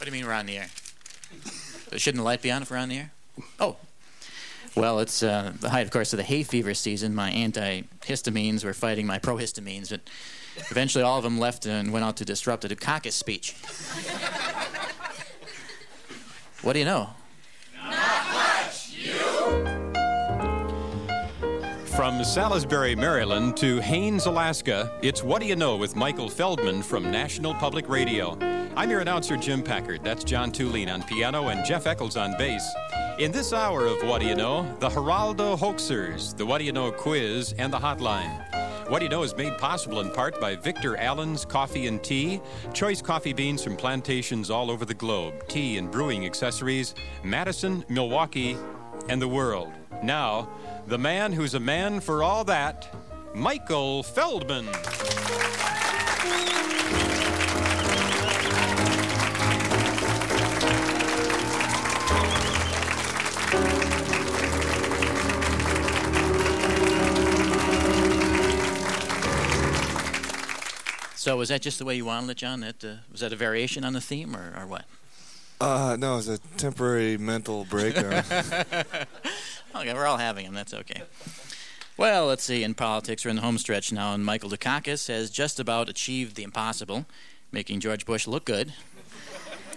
What do you mean we're on the air? Shouldn't the light be on if we're on the air? Oh. Well, it's the height, of course, of the hay fever season. My antihistamines were fighting my prohistamines, but eventually all of them left and went out to disrupt a Dukakis speech. What do you know? Not much, you! From Salisbury, Maryland to Haines, Alaska, it's What Do You Know with Michael Feldman from National Public Radio. I'm your announcer, Jim Packard. That's John Thulin on piano and Jeff Eckles on bass. In this hour of What Do You Know, the Geraldo Hoaxers, the What Do You Know quiz, and the hotline. What Do You Know is made possible in part by Victor Allen's Coffee and Tea, choice coffee beans from plantations all over the globe, tea and brewing accessories, Madison, Milwaukee, and the world. Now, the man who's a man for all that, Michael Feldman. So was that just the way you wanted it, John? That was that a variation on the theme, or what? No, it was a temporary mental breakdown. Okay, we're all having them. That's okay. Well, let's see. In politics, we're in the home stretch now, and Michael Dukakis has just about achieved the impossible, making George Bush look good.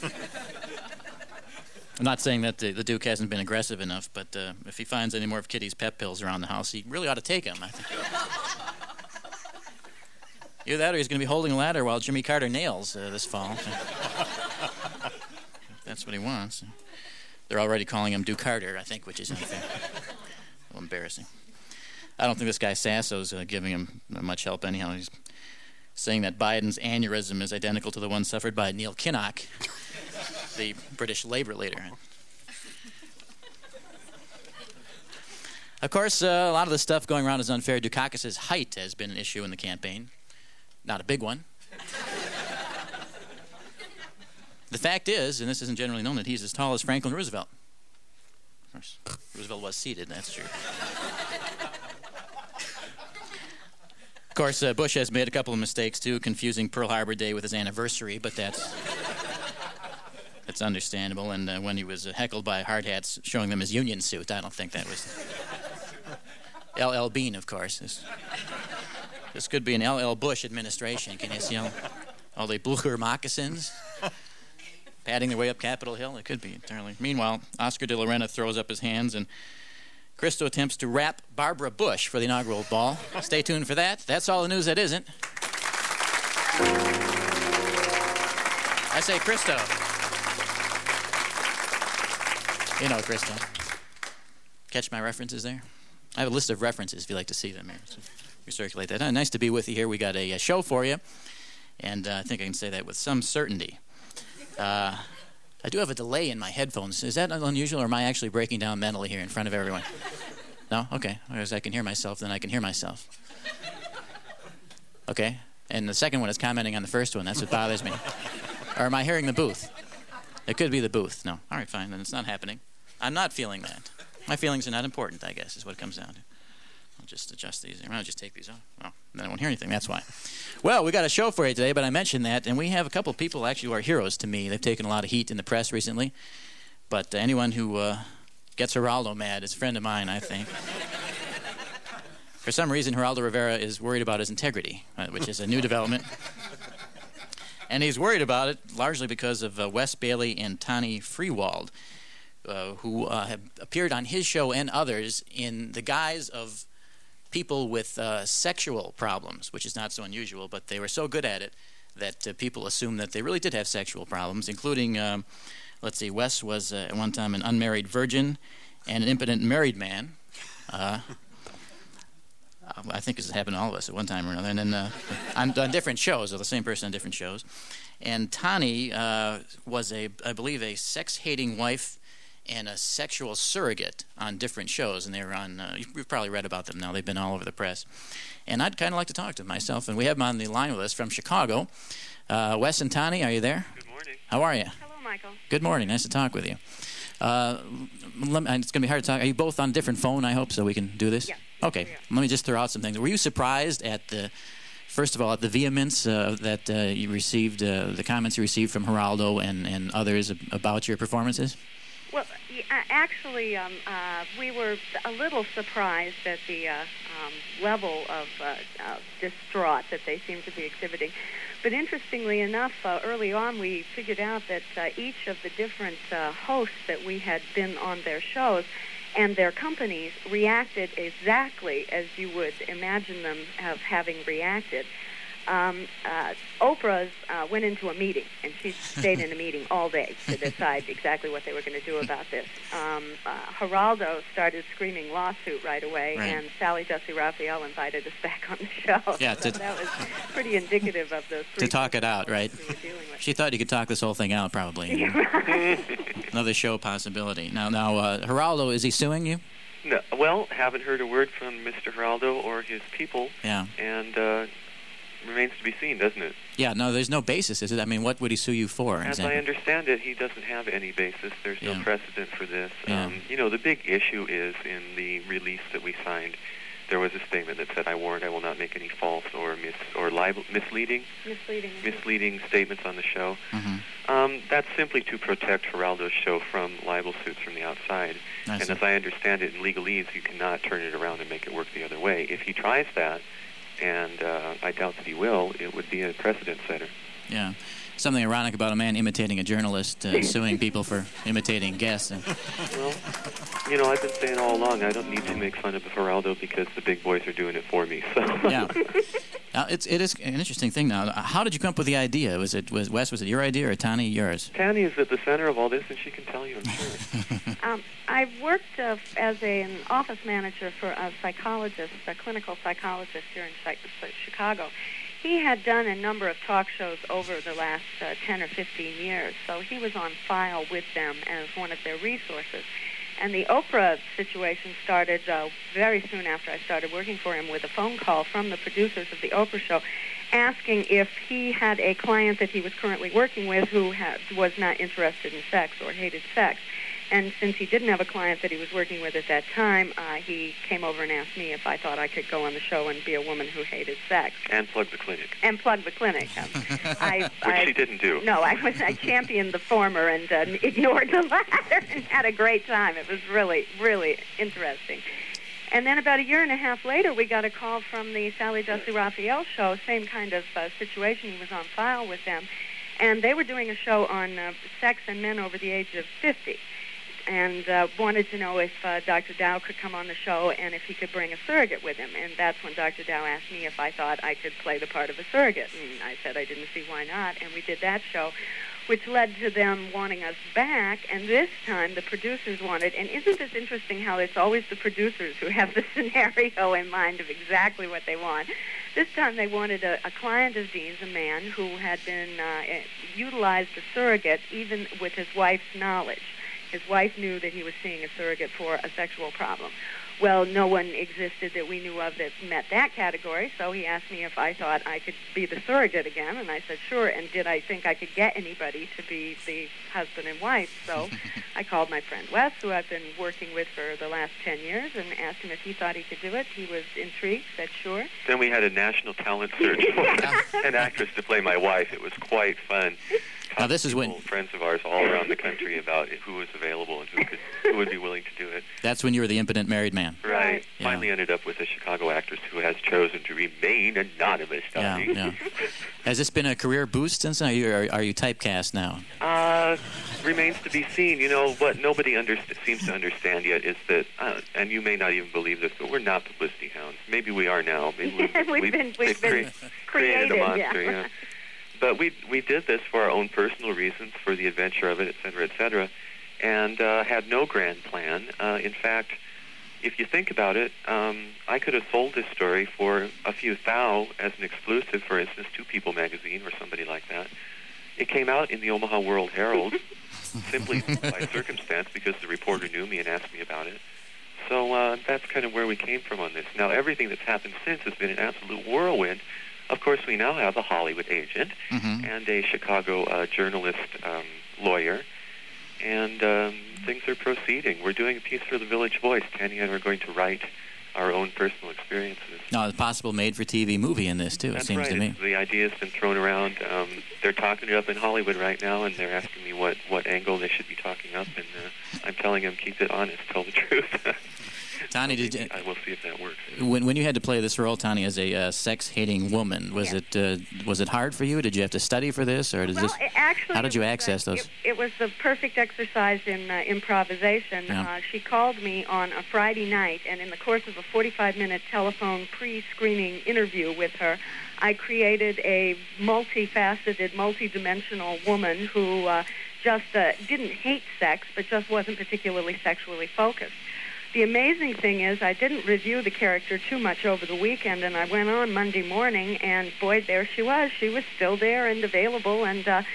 I'm not saying that the Duke hasn't been aggressive enough, but if he finds any more of Kitty's pep pills around the house, he really ought to take them, I think. Either that or he's going to be holding a ladder while Jimmy Carter nails this fall. That's what he wants. They're already calling him Duke Carter, I think, which is anything. A little embarrassing. I don't think this guy Sasso's giving him much help anyhow. He's saying that Biden's aneurysm is identical to the one suffered by Neil Kinnock, the British labor leader. Of course, a lot of the stuff going around is unfair. Dukakis' height has been an issue in the campaign. Not a big one. The fact is, and this isn't generally known, that he's as tall as Franklin Roosevelt. Of course, Roosevelt was seated, that's true. Of course, Bush has made a couple of mistakes, too, confusing Pearl Harbor Day with his anniversary, but that's understandable. And when he was heckled by hard hats showing them his union suit, I don't think that was... L.L. Bean, of course. This could be an L.L. Bush administration. Can you see all the Blucher moccasins padding their way up Capitol Hill? It could be entirely. Meanwhile, Oscar de la Renta throws up his hands, and Christo attempts to rap Barbara Bush for the inaugural ball. Stay tuned for that. That's all the news that isn't. I say Christo. You know Christo. Catch my references there? I have a list of references if you'd like to see them here. So recirculate that. Nice to be with you here. We got a show for you, and I think I can say that with some certainty. I do have a delay in my headphones. Is that unusual, or am I actually breaking down mentally here in front of everyone? No? Okay. As I can hear myself, then I can hear myself. Okay. And the second one is commenting on the first one. That's what bothers me. Or am I hearing the booth? It could be the booth. No. All right, fine. Then it's not happening. I'm not feeling that. My feelings are not important, I guess, is what it comes down to. I'll just adjust these. I'll just take these off. Oh, then I won't hear anything. That's why. Well, we got a show for you today, but I mentioned that, and we have a couple of people actually who are heroes to me. They've taken a lot of heat in the press recently, but anyone who gets Geraldo mad is a friend of mine, I think. For some reason, Geraldo Rivera is worried about his integrity, which is a new development. And he's worried about it largely because of Wes Bailey and Tani Freiwald, who have appeared on his show and others in the guise of people with sexual problems, which is not so unusual, but they were so good at it that people assumed that they really did have sexual problems, including, let's see, Wes was at one time an unmarried virgin and an impotent married man. I think this happened to all of us at one time or another, and then on different shows, or the same person on different shows. And Tani was, I believe, a sex-hating wife and a sexual surrogate on different shows, and they were on, you've probably read about them now, they've been all over the press. And I'd kind of like to talk to them myself, and we have them on the line with us from Chicago. Wes and Tani, are you there? Good morning. How are you? Hello, Michael. Good morning, nice to talk with you. It's going to be hard to talk, are you both on a different phone, I hope, so we can do this? Yeah. Okay, let me just throw out some things. Were you surprised at the First of all, the vehemence that you received, the comments you received from Geraldo and others about your performances? Well, actually, we were a little surprised at the level of distraught that they seemed to be exhibiting. But interestingly enough, early on we figured out that each of the different hosts that we had been on their shows and their companies reacted exactly as you would imagine them having reacted. Oprah's went into a meeting, and she stayed in a meeting all day to decide exactly what they were going to do about this. Geraldo started screaming lawsuit right away, right. And Sally Jesse Raphael invited us back on the show. Yeah, so that was pretty indicative of those three. To talk it out, right? She thought you could talk this whole thing out, probably. Yeah, right. Another show possibility. Now, Geraldo, is he suing you? No. Well, haven't heard a word from Mr. Geraldo or his people. Yeah. And... remains to be seen, doesn't it? Yeah, no, there's no basis, is it? I mean, what would he sue you for? As exactly? I understand it, he doesn't have any basis. There's yeah. no precedent for this. Yeah. You know, the big issue is in the release that we signed, there was a statement that said, I warrant I will not make any false or misleading statements on the show. Mm-hmm. That's simply to protect Geraldo's show from libel suits from the outside. And as I understand it, in legalese, you cannot turn it around and make it work the other way. If he tries that, and I doubt that he will, it would be a precedent setter. Yeah. Something ironic about a man imitating a journalist, suing people for imitating guests. Well, you know, I've been saying all along, I don't need to make fun of Geraldo because the big boys are doing it for me. So. Yeah. Now, it is an interesting thing now. How did you come up with the idea? Was Wes, was it your idea or Tani, yours? Tani is at the center of all this, and she can tell you, I'm sure. I worked as an office manager for a psychologist, a clinical psychologist here in Chicago. He had done a number of talk shows over the last 10 or 15 years, so he was on file with them as one of their resources. And the Oprah situation started very soon after I started working for him with a phone call from the producers of the Oprah show asking if he had a client that he was currently working with who was not interested in sex or hated sex. And since he didn't have a client that he was working with at that time, he came over and asked me if I thought I could go on the show and be a woman who hated sex. And plug the clinic. Which she didn't do. No, I championed the former and ignored the latter and had a great time. It was really, really interesting. And then about a year and a half later, we got a call from the Sally Jesse Raphael show, same kind of situation. He was on file with them. And they were doing a show on sex and men over the age of 50. And wanted to know if Dr. Dow could come on the show and if he could bring a surrogate with him. And that's when Dr. Dow asked me if I thought I could play the part of a surrogate. And I said I didn't see why not. And we did that show, which led to them wanting us back. And this time the producers wanted, and isn't this interesting how it's always the producers who have the scenario in mind of exactly what they want? This time they wanted a client of Dean's, a man who had been utilized a surrogate even with his wife's knowledge. His wife knew that he was seeing a surrogate for a sexual problem. Well, no one existed that we knew of that met that category, so he asked me if I thought I could be the surrogate again, and I said sure, and did I think I could get anybody to be the husband and wife? So I called my friend Wes, who I've been working with for the last 10 years, and asked him if he thought he could do it. He was intrigued, said sure. Then we had a national talent search for an actress to play my wife. It was quite fun. Now this is when friends of ours all around the country about who was available and who would be willing to do it. That's when you were the impotent married man, right? Yeah. Finally, ended up with a Chicago actress who has chosen to remain anonymous. Yeah, yeah. Has this been a career boost since? Are you typecast now? Remains to be seen. You know what nobody seems to understand yet is that, and you may not even believe this, but we're not publicity hounds. Maybe we are now. Maybe we've been created a monster. Yeah. Yeah. But we did this for our own personal reasons, for the adventure of it, et cetera, and had no grand plan. In fact, if you think about it, I could have sold this story for a few thou as an exclusive, for instance, to People magazine or somebody like that. It came out in the Omaha World Herald simply by circumstance because the reporter knew me and asked me about it. So that's kind of where we came from on this. Now, everything that's happened since has been an absolute whirlwind. Of course, we now have a Hollywood agent and a Chicago journalist lawyer, and things are proceeding. We're doing a piece for the Village Voice. Tani and I are going to write our own personal experiences. No, it's a possible made-for-TV movie in this, too, that's it seems right. to me. It's, the idea's been thrown around. They're talking it up in Hollywood right now, and they're asking me what angle they should be talking up, and I'm telling them, keep it honest, tell the truth. Tani, I will see if that works. When you had to play this role, Tani, as a sex-hating woman, was it hard for you? Did you have to study for this, or how did you access those? It was the perfect exercise in improvisation. Yeah. She called me on a Friday night, and in the course of a 45-minute telephone pre-screening interview with her, I created a multifaceted, multidimensional woman who just didn't hate sex, but just wasn't particularly sexually focused. The amazing thing is I didn't review the character too much over the weekend, and I went on Monday morning, and boy, there she was. She was still there and available, and the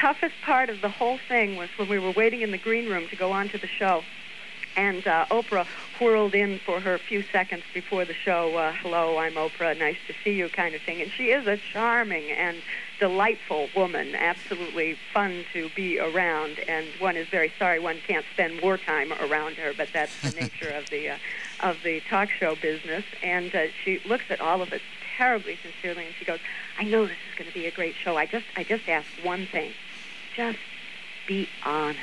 toughest part of the whole thing was when we were waiting in the green room to go on to the show, and Oprah whirled in for her a few seconds before the show, hello, I'm Oprah, nice to see you kind of thing, and she is a charming and delightful woman, absolutely fun to be around, and one is very sorry one can't spend more time around her, but that's the nature of the talk show business. And she looks at all of it terribly sincerely, and she goes, I know this is going to be a great show. I just ask one thing. Just be honest.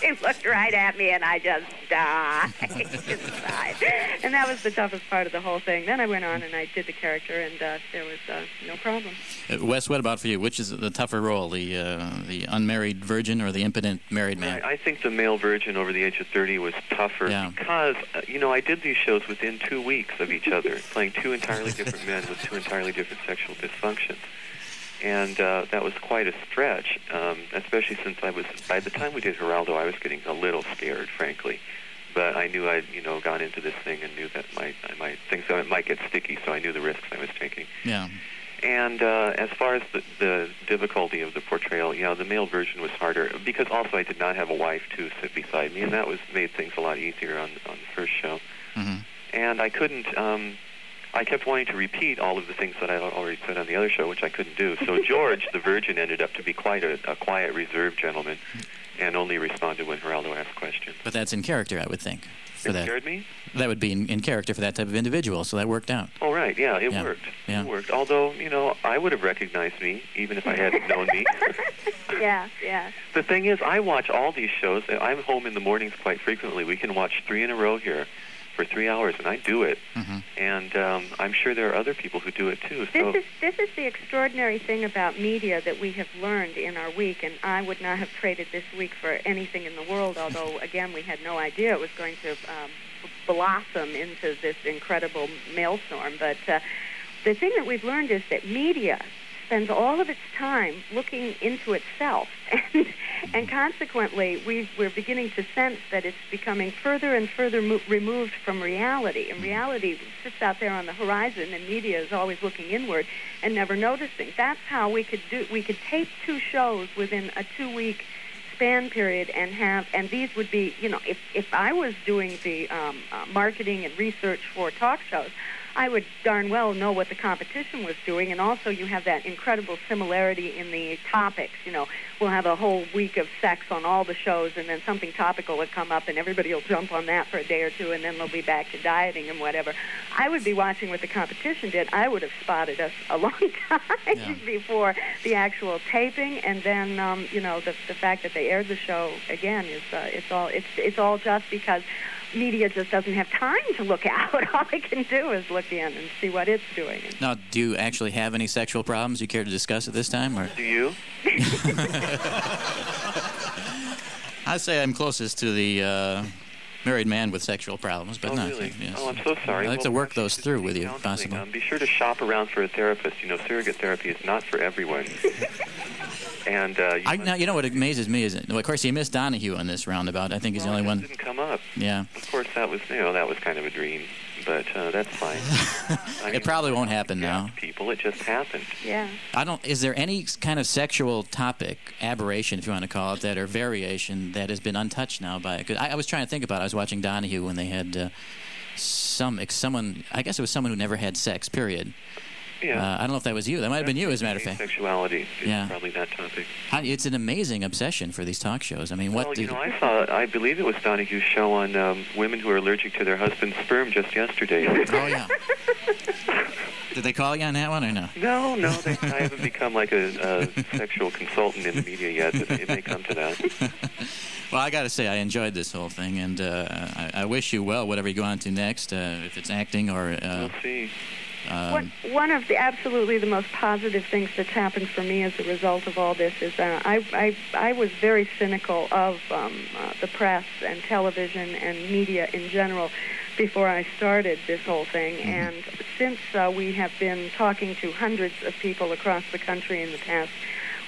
She looked right at me, and I just died inside. And that was the toughest part of the whole thing. Then I went on, and I did the character, and there was no problem. Wes, what about for you? Which is the tougher role, the unmarried virgin or the impotent married man? Right. I think the male virgin over the age of 30 was tougher because, I did these shows within 2 weeks of each other, playing two entirely different men with two entirely different sexual dysfunctions. And that was quite a stretch, especially since by the time we did Geraldo, I was getting a little scared, frankly. But I knew I'd, gone into this thing and knew that it might get sticky, so I knew the risks I was taking. Yeah. And as far as the difficulty of the portrayal, the male version was harder, because also I did not have a wife to sit beside me, and that made things a lot easier on the first show. Mm-hmm. And I couldn't... I kept wanting to repeat all of the things that I already said on the other show, which I couldn't do. So George, the virgin, ended up to be quite a quiet, reserved gentleman, and only responded when Geraldo asked questions. But that's in character, I would think. It scared me? That would be in character for that type of individual, so that worked out. Oh, right, yeah, it worked. Yeah. It worked, although, I would have recognized me, even if I hadn't known me. Yeah. The thing is, I watch all these shows. I'm home in the mornings quite frequently. We can watch three in a row here for 3 hours, and I do it. Mm-hmm. And I'm sure there are other people who do it, too. So. This is the extraordinary thing about media that we have learned in our week, and I would not have traded this week for anything in the world, although, again, we had no idea it was going to blossom into this incredible maelstrom. But the thing that we've learned is that media spends all of its time looking into itself, and consequently we're beginning to sense that it's becoming further and further removed from reality, and reality sits out there on the horizon, and media is always looking inward and never noticing. That's how we could tape two shows within a 2 week span period and these would be, if I was doing the marketing and research for talk shows, I would darn well know what the competition was doing, and also you have that incredible similarity in the topics. We'll have a whole week of sex on all the shows, and then something topical would come up, and everybody will jump on that for a day or two, and then they'll be back to dieting and whatever. I would be watching what the competition did. I would have spotted us a long time before the actual taping, and then the fact that they aired the show again is it's all just because media just doesn't have time to look out. All it can do is look in and see what it's doing. Now, do you actually have any sexual problems you care to discuss at this time? Or? Do you? I say I'm closest to the married man with sexual problems, but not. Really? Yes. Oh, I'm so sorry. I'd like to work those through with you, if possible. Be sure to shop around for a therapist. Surrogate therapy is not for everyone. And what amazes me is, of course, you missed Donahue on this roundabout. I think he's the only one. Didn't come up. Yeah. Of course, that was that was kind of a dream, but that's fine. It probably won't happen now. People, it just happened. Yeah. Is there any kind of sexual topic aberration, if you want to call it that, or variation that has been untouched now by it? Because I was trying to think about it. I was watching Donahue when they had someone. I guess it was someone who never had sex. Period. Yeah. I don't know if that was you. That might have been you, as a matter of fact. Sexuality is probably that topic. It's an amazing obsession for these talk shows. I mean, what do you... Well, you know, I believe it was Donahue's show on women who are allergic to their husband's sperm just yesterday. Oh, yeah. Did they call you on that one or no? No. I haven't become like a sexual consultant in the media yet, but it may come to that. Well, I got to say, I enjoyed this whole thing, and I wish you well, whatever you go on to next, if it's acting or... we'll see. One of the absolutely the most positive things that's happened for me as a result of all this is I was very cynical of the press and television and media in general before I started this whole thing. Mm-hmm. And since we have been talking to hundreds of people across the country in the past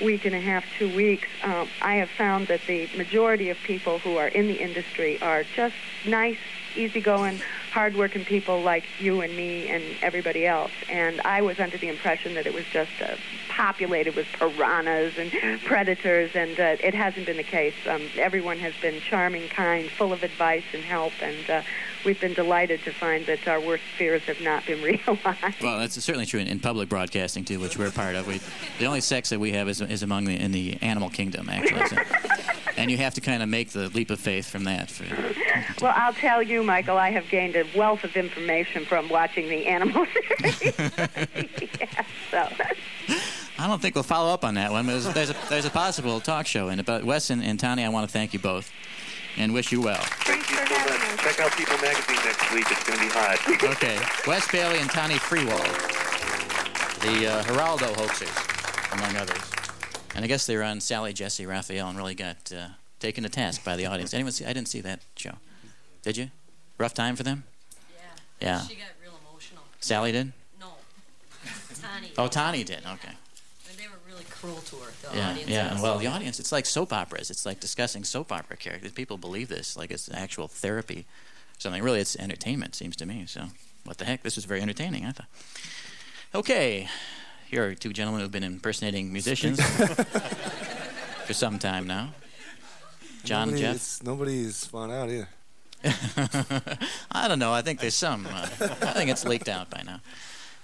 week and a half, 2 weeks, I have found that the majority of people who are in the industry are just nice, easygoing, hardworking people like you and me and everybody else. And I was under the impression that it was just populated with piranhas and predators, and it hasn't been the case. Everyone has been charming, kind, full of advice and help, and we've been delighted to find that our worst fears have not been realized. Well, that's certainly true in public broadcasting, too, which we're part of. The only sex that we have is among in the animal kingdom, actually. So. And you have to kind of make the leap of faith from that. Well, I'll tell you, Michael, I have gained a wealth of information from watching the animal series. Yeah, so. I don't think we'll follow up on that one, but there's a possible talk show in it. But Wes and Tani, I want to thank you both and wish you well. Thank you so much. Check out People Magazine next week. It's going to be hot. Okay. Wes Bailey and Tani Freiwald, the Geraldo hoaxers, among others. And I guess they were on Sally Jesse Raphael and really got taken to task by the audience. Anyone see? I didn't see that show. Did you? Rough time for them? Yeah. She got real emotional. Sally did? No. Tani. Oh, Tani did. Okay. And they were really cruel to her. The audience. Yeah. Well, the audience, it's like soap operas. It's like discussing soap opera characters. People believe this like it's actual therapy. Something really, it's entertainment, seems to me. So what the heck? This was very entertaining, I thought. Okay. Here are two gentlemen who have been impersonating musicians for some time now. John and Jeff. Nobody's found out either. I don't know. I think there's some. I think it's leaked out by now.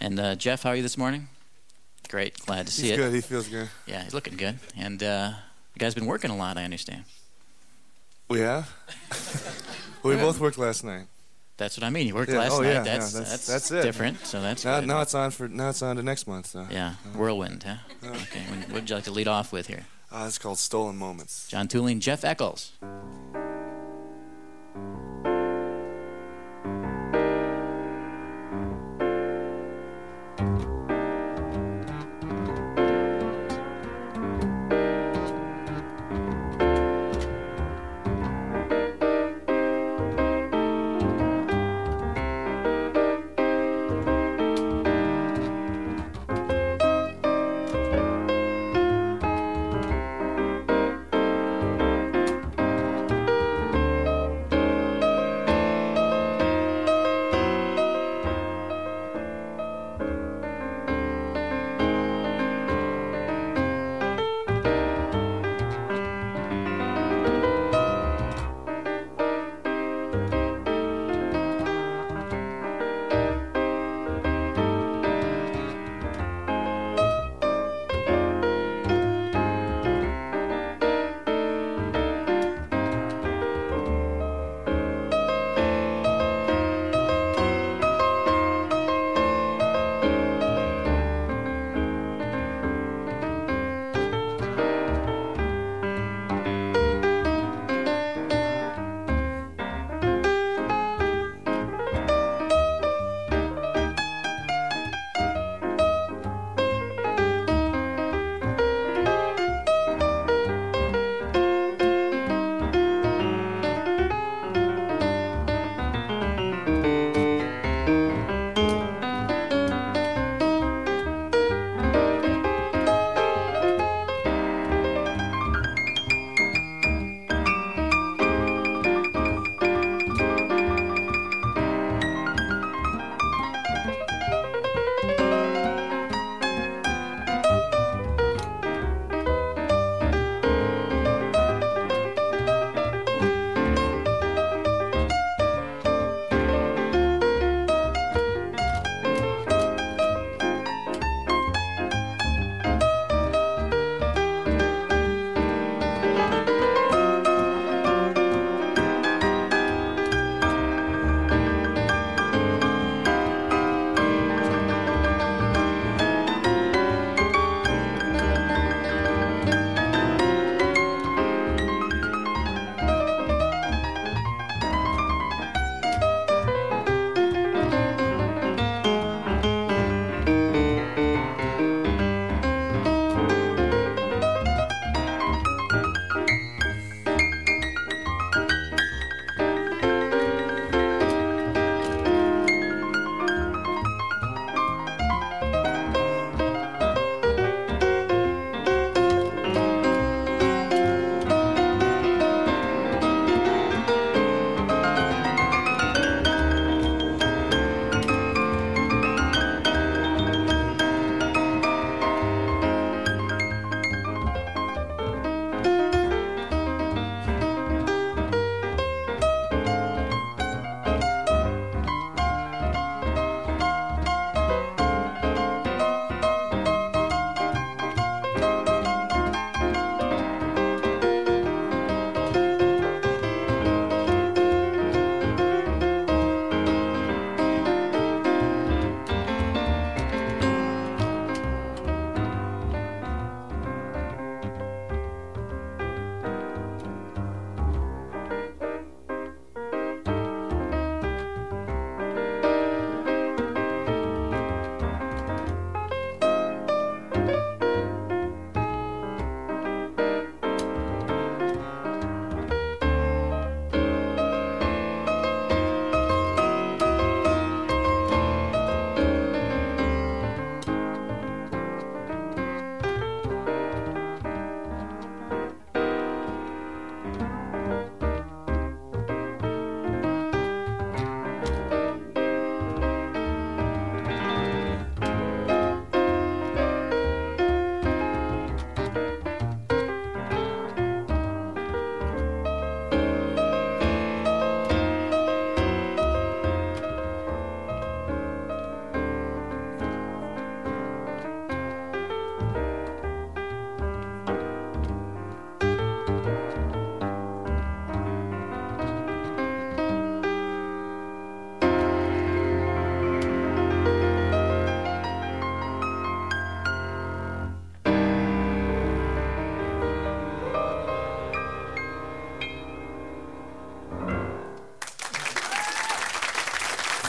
And Jeff, how are you this morning? Great. Glad to see you. He's good. He feels good. Yeah, he's looking good. And you guys been working a lot, I understand. We have? We both worked last night. That's what I mean. You worked last night. Yeah, that's different. It. So that's now, good. now it's on to next month. So. Yeah, whirlwind, huh? Okay. What would you like to lead off with here? It's called Stolen Moments. John Thulin, Jeff Eckles.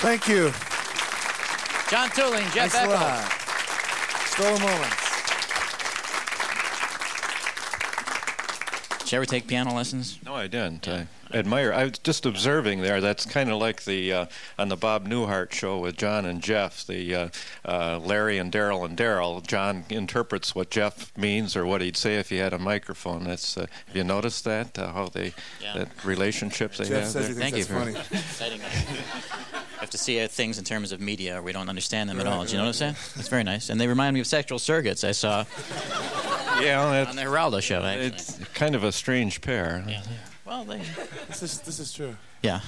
Thank you. John Thulin, Jeff Eckles. Still a moment. Did you ever take piano lessons? No, I didn't. Yeah. I was just observing there. That's kind of like the on the Bob Newhart show with John and Jeff, the Larry and Daryl and Daryl. John interprets what Jeff means or what he'd say if he had a microphone. That's have you noticed that how they that relationship they Jeff have? Says there? Thank you. Funny. Exciting. We have to see things in terms of media, or we don't understand them at all. Do you notice that? That's very nice. And they remind me of sexual surrogates I saw. Yeah, on the Geraldo show. Actually. It's kind of a strange pair. Yeah. Well, this is true. Yeah.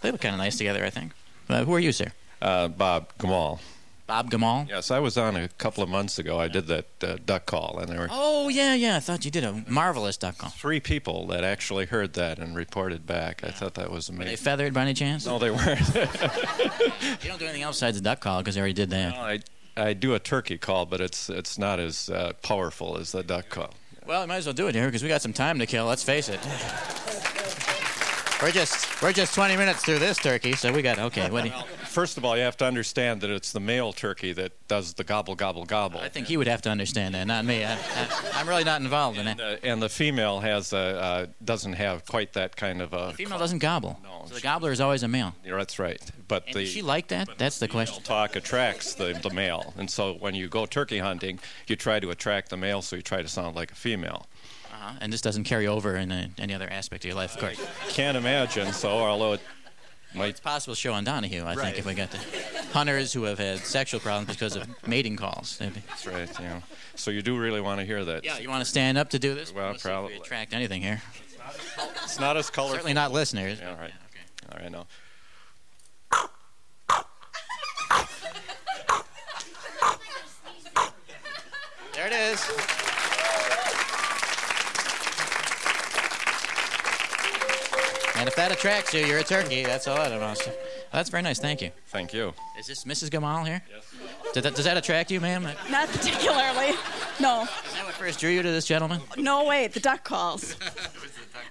They look kind of nice together, I think. Who are you, sir? Bob Gamal. Bob Gamal? Yes, I was on a couple of months ago. I did that duck call. And there were I thought you did a marvelous duck call. 3 people that actually heard that and reported back. Yeah. I thought that was amazing. Were they feathered by any chance? No, they weren't. You don't do anything else besides a duck call because they already did that. No, I do a turkey call, but it's not as powerful as the duck call. Well, I might as well do it here because we got some time to kill. Let's face it. We're just 20 minutes through this turkey, so we got What do you... Well, first of all, you have to understand that it's the male turkey that does the gobble, gobble, gobble. I think he would have to understand that, not me. I'm really not involved in that. And the female has doesn't have quite that kind of a. The female doesn't gobble. No, so the gobbler is always a male. Yeah, that's right. But and does she like that? That's the question. Talk attracts the male, and so when you go turkey hunting, you try to attract the male, so you try to sound like a female. And this doesn't carry over in any other aspect of your life, of course. I can't imagine so, although it might... Well, it's a possible show on Donahue, I think, if we got the hunters who have had sexual problems because of mating calls. That's right, yeah. So you do really want to hear that. Yeah, you want to stand up to do this? Well, probably. We attract anything here. It's not as colorful. Certainly not listeners. Yeah, all right. Yeah, okay. All right, no. There it is. And if that attracts you, you're a turkey. That's all I don't know. Well, that's very nice. Thank you. Thank you. Is this Mrs. Gamal here? Yes. Does that attract you, ma'am? Not particularly. No. Is that what first drew you to this gentleman? No way. The duck calls.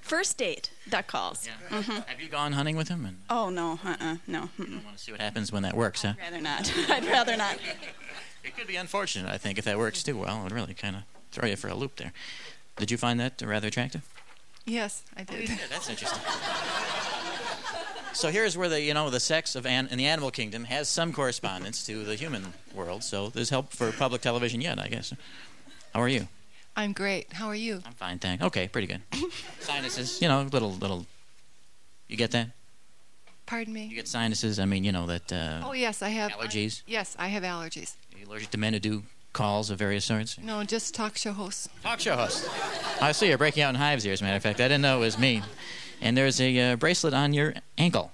First date, duck calls. Yeah. Mm-hmm. Have you gone hunting with him? Oh, no. No. You don't want to see what happens when that works, huh? I'd rather not. It could be unfortunate, I think, if that works too well. It would really kind of throw you for a loop there. Did you find that rather attractive? Yes, I did. Yeah, that's interesting. So here's where the sex of in the animal kingdom has some correspondence to the human world. So there's help for public television yet, I guess. How are you? I'm great. How are you? I'm fine, thanks. Okay, pretty good. Sinuses, little. You get that? Pardon me? You get sinuses? I mean, that. Oh yes, I have allergies. Yes, I have allergies. Are you allergic to men who do calls of various sorts? No, just talk show hosts. Talk show hosts. I see you're breaking out in hives here, as a matter of fact. I didn't know it was me. And there's a bracelet on your ankle.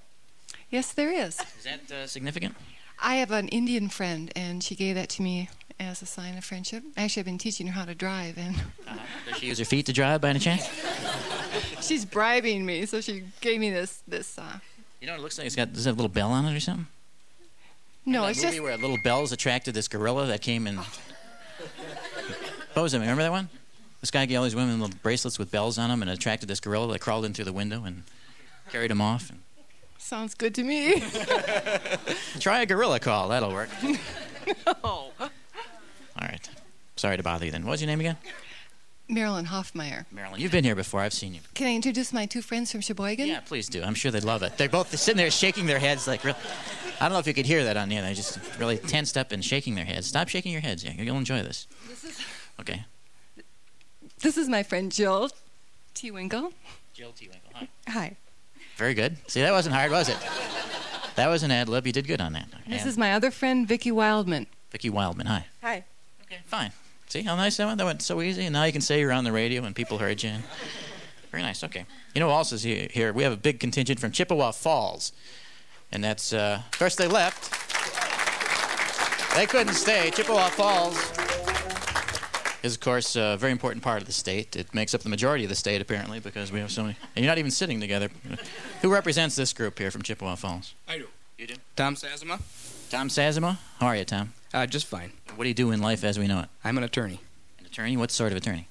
Yes, there is. Is that significant? I have an Indian friend, and she gave that to me as a sign of friendship. Actually, I've been teaching her how to drive. And does she use her feet to drive by any chance? She's bribing me, so she gave me this. It looks like it's got, does it have a little bell on it or something? No, it's just... where a little bell's attracted this gorilla that came in... Bozeman, remember that one? This guy gave all these women little bracelets with bells on them and attracted this gorilla that crawled in through the window and carried him off. And... Sounds good to me. Try a gorilla call. That'll work. No. All right. Sorry to bother you then. What was your name again? Marilyn Hoffmeyer. Marilyn, you've been here before. I've seen you. Can I introduce my 2 friends from Sheboygan? Yeah, please do. I'm sure they'd love it. They're both sitting there shaking their heads like real... I don't know if you could hear that on the end. They're just really tensed up and shaking their heads. Stop shaking your heads. Yeah, you'll enjoy this. Okay. This is my friend Jill T. Winkle. Jill T. Winkle. Hi. Hi. Very good. See, that wasn't hard, was it? That was an ad lib. You did good on that. And this is my other friend, Vicki Wildman. Vicki Wildman. Hi. Hi. Okay. Fine. See how nice that went? That went so easy. And now you can say you're on the radio and people heard you. Very nice. Okay. You know who else is here? We have a big contingent from Chippewa Falls. And that's, first they left. They couldn't stay. Chippewa Falls is, of course, a very important part of the state. It makes up the majority of the state, apparently, because we have so many. And you're not even sitting together. Who represents this group here from Chippewa Falls? I do. You do? Tom Sazima. Tom Sazima? How are you, Tom? Just fine. What do you do in life as we know it? I'm an attorney. An attorney? What sort of attorney?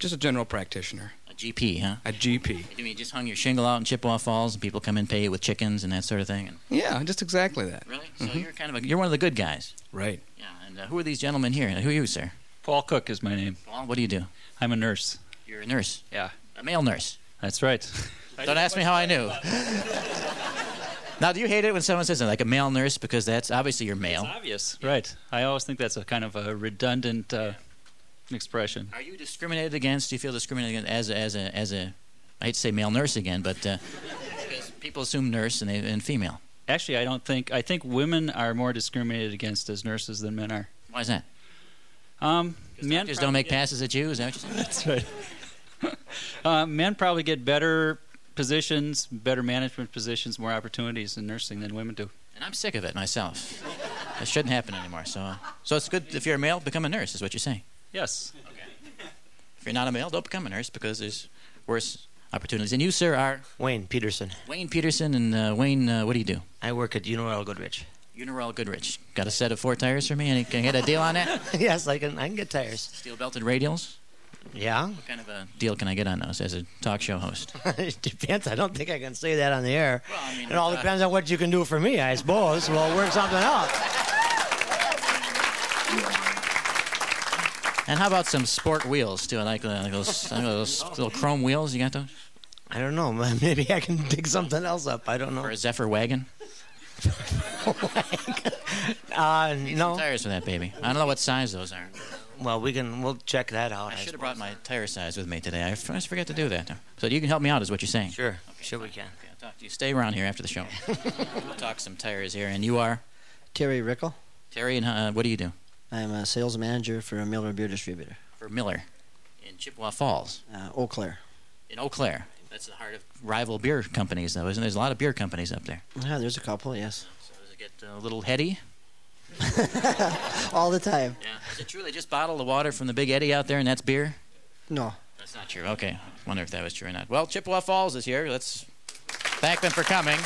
Just a general practitioner. A GP, huh? A GP. You mean you just hung your shingle out in Chippewa Falls, and people come and pay you with chickens and that sort of thing? And... Yeah, just exactly that. Really? Mm-hmm. So you're one of the good guys. Right. Yeah. And who are these gentlemen here? Who are you, sir? Paul Cook is my name. Paul, what do you do? I'm a nurse. You're a nurse? Yeah. A male nurse. That's right. Don't ask me how I knew. Now, do you hate it when someone says like a male nurse, because that's obviously you're male? It's obvious, yeah. Right. I always think that's a kind of a redundant expression. Are you discriminated against? Do you feel discriminated against as a I hate to say male nurse again, but because people assume nurse and female. Actually, I think women are more discriminated against as nurses than men are. Why is that? Men just don't make passes at you, is that what you're saying? That's right. Men probably get better positions, better management positions, more opportunities in nursing than women do. And I'm sick of it myself. It shouldn't happen anymore. So it's good if you're a male, become a nurse, is what you're saying. Yes. Okay. If you're not a male, don't become a nurse because there's worse opportunities. And you, sir, are? Wayne Peterson. Wayne Peterson. And Wayne, what do you do? I work at Uniroyal Goodrich. Uniroyal Goodrich. Got a set of 4 tires for me? Can I get a deal on that? Yes, I can get tires. Steel-belted radials? Yeah. What kind of a deal can I get on those as a talk show host? It depends. I don't think I can say that on the air. Well, I mean, it all depends on what you can do for me, I suppose. We'll work something out. And how about some sport wheels, too? I like those little chrome wheels. You got those? I don't know. Maybe I can dig something else up. I don't know. Or a Zephyr wagon? Need some tires for that, baby. I don't know what size those are. Well, we'll check that out. I should have brought my tire size with me today. I just forgot to do that. So you can help me out, is what you're saying? Sure. Okay, sure, we can. Okay, I'll talk to you. Stay around here after the show. We'll talk some tires here. And you are? Terry Rickle. Terry, and what do you do? I'm a sales manager for a Miller beer distributor. For Miller in Chippewa Falls? Eau Claire. In Eau Claire. That's the heart of rival beer companies, though, isn't there? There's a lot of beer companies up there. Yeah, there's a couple, yes. So does it get a little heady? All the time. Yeah. Is it true they just bottle the water from the Big Eddy out there and that's beer? No. That's not true. Okay. I wonder if that was true or not. Well, Chippewa Falls is here. Let's thank them for coming.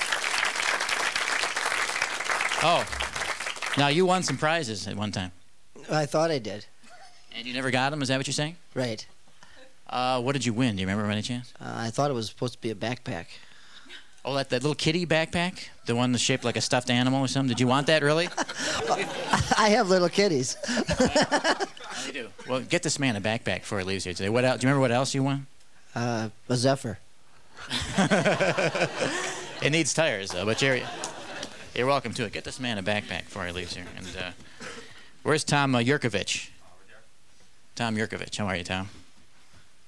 Oh. Now, you won some prizes at one time. I thought I did. And you never got them? Is that what you're saying? Right. What did you win? Do you remember by any chance? I thought it was supposed to be a backpack. Oh, that little kitty backpack? The one that's shaped like a stuffed animal or something? Did you want that, really? I have little kitties. I do. Well, get this man a backpack before he leaves here today. What else? Do you remember what else you won? A Zephyr. It needs tires, though, but you're welcome to it. Get this man a backpack before he leaves here. And where's Tom Yurkovich? Tom Yurkovich. How are you, Tom?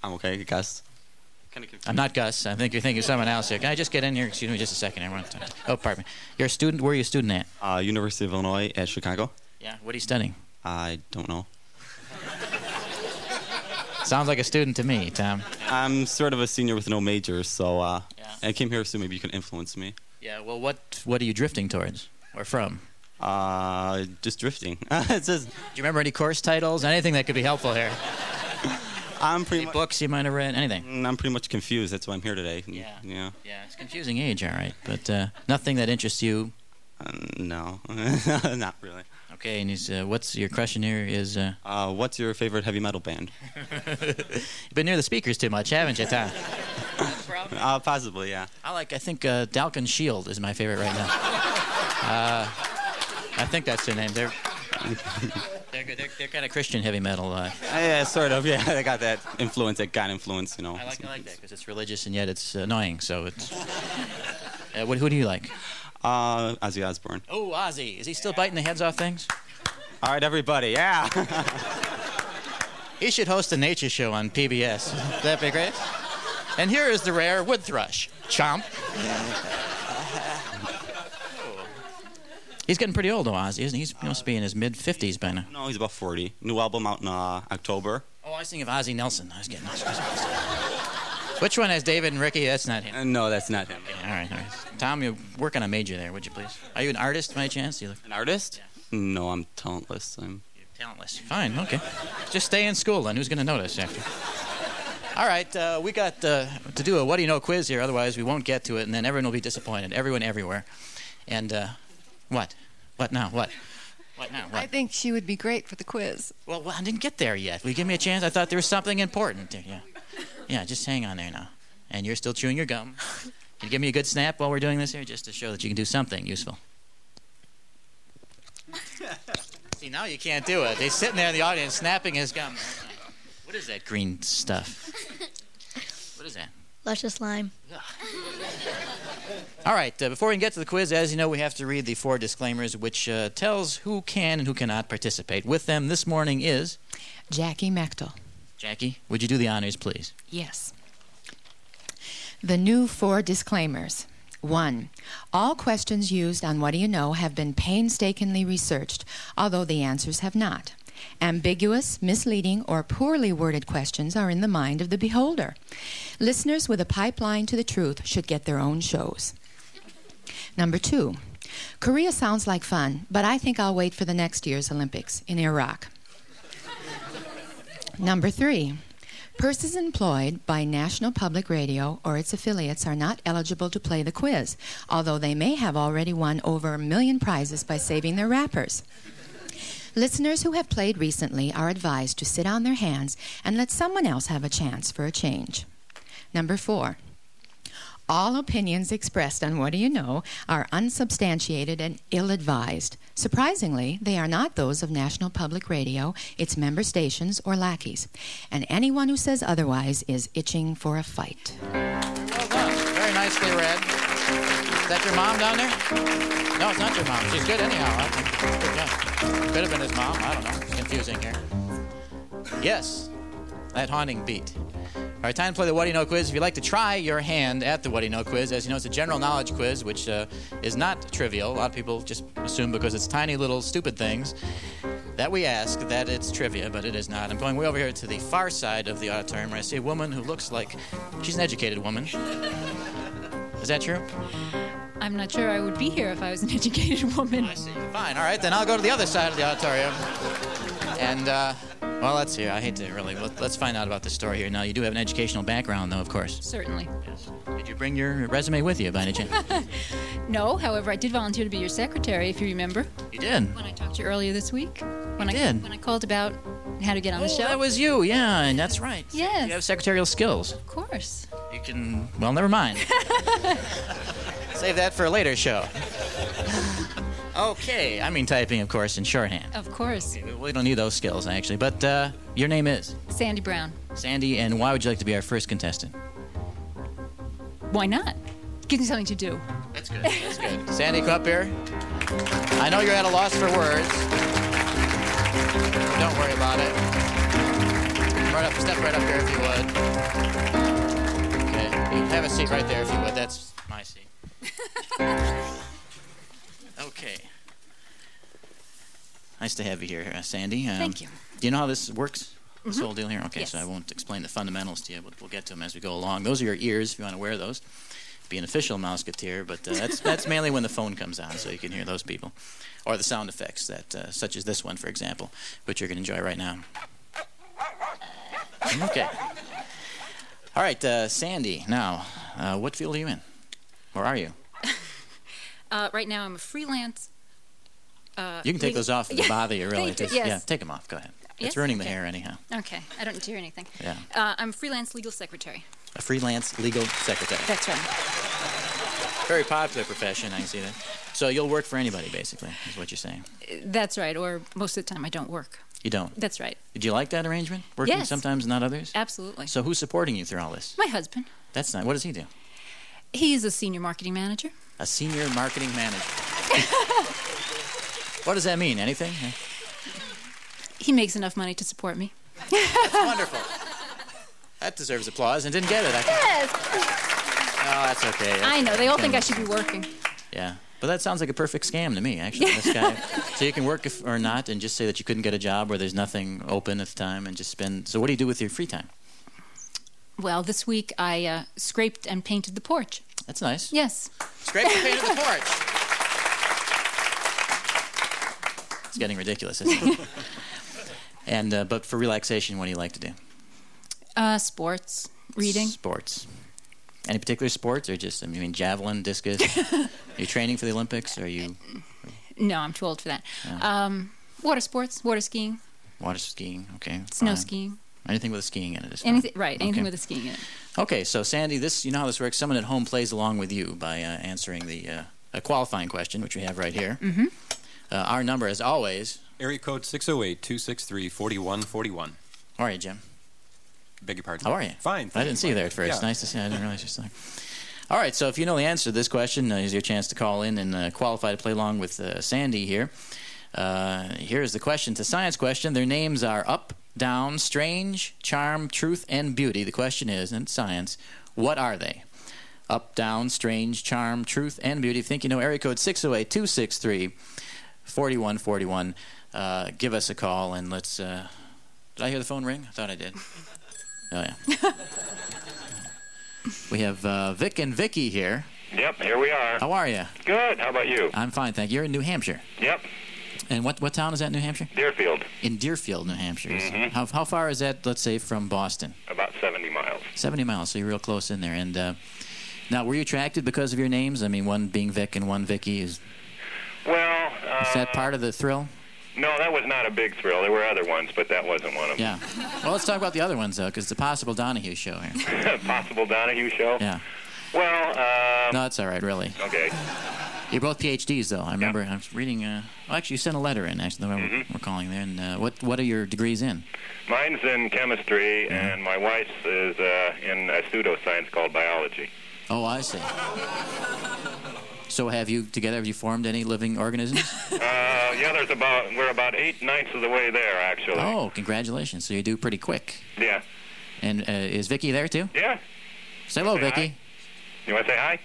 I'm okay, Gus. I'm not Gus. I think you're thinking of someone else here. Can I just get in here? Excuse me just a second. Everyone. Oh, pardon me. You're a student? Where are you a student at? University of Illinois at Chicago. Yeah. What are you studying? I don't know. Sounds like a student to me, Tom. I'm sort of a senior with no major, so I came here so maybe you can influence me. Yeah, well, what are you drifting towards or from? Just drifting. It says, do you remember any course titles? Anything that could be helpful here? Any books you might have read? Anything? I'm pretty much confused. That's why I'm here today. Yeah. It's a confusing age, all right. But nothing that interests you? No. Not really. Okay, and what's your question here is? What's your favorite heavy metal band? You've been near the speakers too much, haven't you, Tom? Possibly, yeah. I think Dalkin Shield is my favorite right now. I think that's their name. They're kind of Christian heavy metal. Yeah, sort of. Yeah, they got that influence, that God influence, you know. I like that because it's religious and yet it's annoying. So it's. Who do you like? Ozzy Osbourne. Oh, Ozzy! Is he still biting the heads off things? All right, everybody. Yeah. He should host a nature show on PBS. Would that be great? And here is the rare wood thrush. Chomp. He's getting pretty old, though, Ozzy, isn't he? He must be in his mid-50s by now. No, he's about 40. New album out in October. Oh, I was thinking of Ozzy Nelson. I was getting... Which one has David and Ricky? That's not him. No, that's not him. Okay, all right. Tom, you're working on a major there, would you please? Are you an artist, by chance? An artist? Yeah. No, I'm talentless. You're talentless. Fine, okay. Just stay in school, then. Who's going to notice after? All right, we got to do a What Do You Know quiz here, otherwise we won't get to it, and then everyone will be disappointed. Everyone everywhere. And... What now? I think she would be great for the quiz. Well, I didn't get there yet. Will you give me a chance? I thought there was something important. Yeah. Yeah, just hang on there now. And you're still chewing your gum. Can you give me a good snap while we're doing this here, just to show that you can do something useful? See, now you can't do it. They're sitting there in the audience snapping his gum. What is that green stuff? What is that? Luscious lime. All right, before we can get to the quiz, as you know, we have to read the four disclaimers, which tells who can and who cannot participate. With them this morning is... Jackie Mechtel. Jackie, would you do the honors, please? Yes. The new four disclaimers. 1. All questions used on What Do You Know have been painstakingly researched, although the answers have not. Ambiguous, misleading, or poorly worded questions are in the mind of the beholder. Listeners with a pipeline to the truth should get their own shows. Number 2. Korea sounds like fun, but I think I'll wait for the next year's Olympics in Iraq. Number 3. Persons employed by National Public Radio or its affiliates are not eligible to play the quiz, although they may have already won over 1 million prizes by saving their wrappers. Listeners who have played recently are advised to sit on their hands and let someone else have a chance for a change. Number 4. All opinions expressed on What Do You Know are unsubstantiated and ill-advised. Surprisingly, they are not those of National Public Radio, its member stations, or lackeys. And anyone who says otherwise is itching for a fight. Well done. Very nicely read. Is that your mom down there? No, it's not your mom. She's good anyhow. Could have been his mom. I don't know. It's confusing here. Yes, that haunting beat. All right, time to play the What Do You Know quiz. If you'd like to try your hand at the What Do You Know quiz, as you know, it's a general knowledge quiz, which is not trivial. A lot of people just assume because it's tiny little stupid things that we ask that it's trivia, but it is not. I'm going way over here to the far side of the auditorium where I see a woman who looks like she's an educated woman. Is that true? I'm not sure I would be here if I was an educated woman. I see. Fine. All right, then I'll go to the other side of the auditorium. And... well, let's hear. I hate to really. Let's find out about the story here. Now, you do have an educational background, though, of course. Certainly. Yes. Did you bring your resume with you, by any chance? No. However, I did volunteer to be your secretary, if you remember. You did. When I talked to you earlier this week. When I called about how to get on the show. That was you. Yeah, and that's right. Yes. You have secretarial skills. Of course. You can. Well, never mind. Save that for a later show. Okay, I mean typing, of course, in shorthand. Of course. Okay, we don't need those skills, actually. But your name is? Sandy Brown. Sandy, and why would you like to be our first contestant? Why not? Give me something to do. That's good. That's good. Sandy, come up here. I know you're at a loss for words. Don't worry about it. Step right up here if you would. Okay. You have a seat right there if you would. That's my seat. Okay. Nice to have you here, Sandy. Thank you. Do you know how this works? Mm-hmm. This whole deal here? Okay, yes. So I won't explain the fundamentals to you, but we'll get to them as we go along. Those are your ears, if you want to wear those. Be an official Mouseketeer, but that's mainly when the phone comes on, so you can hear those people. Or the sound effects, that such as this one, for example, which you're going to enjoy right now. Okay. All right, Sandy, now, what field are you in? Or are you? Right now, I'm a freelance. You can take those off if they bother you, really. Yeah, take them off. Go ahead. Yes? It's ruining the hair, anyhow. Okay. I don't need to hear anything. Yeah. I'm a freelance legal secretary. A freelance legal secretary. That's right. Very popular profession, I see that. So you'll work for anybody, basically, is what you're saying. That's right, or most of the time I don't work. You don't? That's right. Did you like that arrangement? Working sometimes, not others? Absolutely. So who's supporting you through all this? My husband. That's nice. What does he do? He is a senior marketing manager. A senior marketing manager. What does that mean? Anything? He makes enough money to support me. That's wonderful. That deserves applause and didn't get it. Yes. Oh, that's okay. I know. They all think I should be working. Yeah. But that sounds like a perfect scam to me, actually. This guy. So you can work or not and just say that you couldn't get a job where there's nothing open at the time and just spend. So what do you do with your free time? Well, this week I scraped and painted the porch. That's nice. Yes. Scraped and painted the porch. It's getting ridiculous, isn't it? And but for relaxation, what do you like to do? Sports, reading. Sports. Any particular sports, or just javelin, discus? Are you training for the Olympics? Or are you? No, I'm too old for that. Water sports, water skiing. Water skiing. Okay. Snow skiing. Anything with a skiing in it is fine. Anything with a skiing in it. Okay, so Sandy, you know how this works. Someone at home plays along with you by answering the a qualifying question, which we have right here. Mm-hmm. Our number, as always... Area code 608-263-4141. All right, Jim. Beg your pardon. How are you? Fine. I didn't see you there at first. Yeah. Nice to see you. I didn't realize you were there. All right, so if you know the answer to this question, here's your chance to call in and qualify to play along with Sandy here. Here's the question. It's a science question. Their names are up, down, strange, charm, truth, and beauty. The question is, in science, what are they? Up, down, strange, charm, truth, and beauty. If you think you know, area code 608-263-4141. Give us a call and let's... did I hear the phone ring? I thought I did. Oh, yeah. We have Vic and Vicky here. Yep, here we are. How are you? Good. How about you? I'm fine, thank you. You're in New Hampshire. Yep. And what town is that in New Hampshire? Deerfield. In Deerfield, New Hampshire. Mm-hmm. How far is that, let's say, from Boston? About 70 miles. 70 miles, so you're real close in there. And now, were you attracted because of your names? I mean, one being Vic and one Vicky is... Well... is that part of the thrill? No, that was not a big thrill. There were other ones, but that wasn't one of them. Yeah. Well, let's talk about the other ones, though, because it's a possible Donahue show here. Possible Donahue show? Yeah. Well, no, it's all right, really. Okay. You're both PhDs, though. I remember I was reading... well, actually, you sent a letter in, actually, that we're calling there. And what are your degrees in? Mine's in chemistry, and my wife's is in a pseudoscience called biology. Oh, I see. So have you formed any living organisms? Yeah, we're about 8/9 of the way there, actually. Oh, congratulations. So you do pretty quick. Yeah. And is Vicky there, too? Yeah. Say hello, Vicky. Hi. You want to say hi?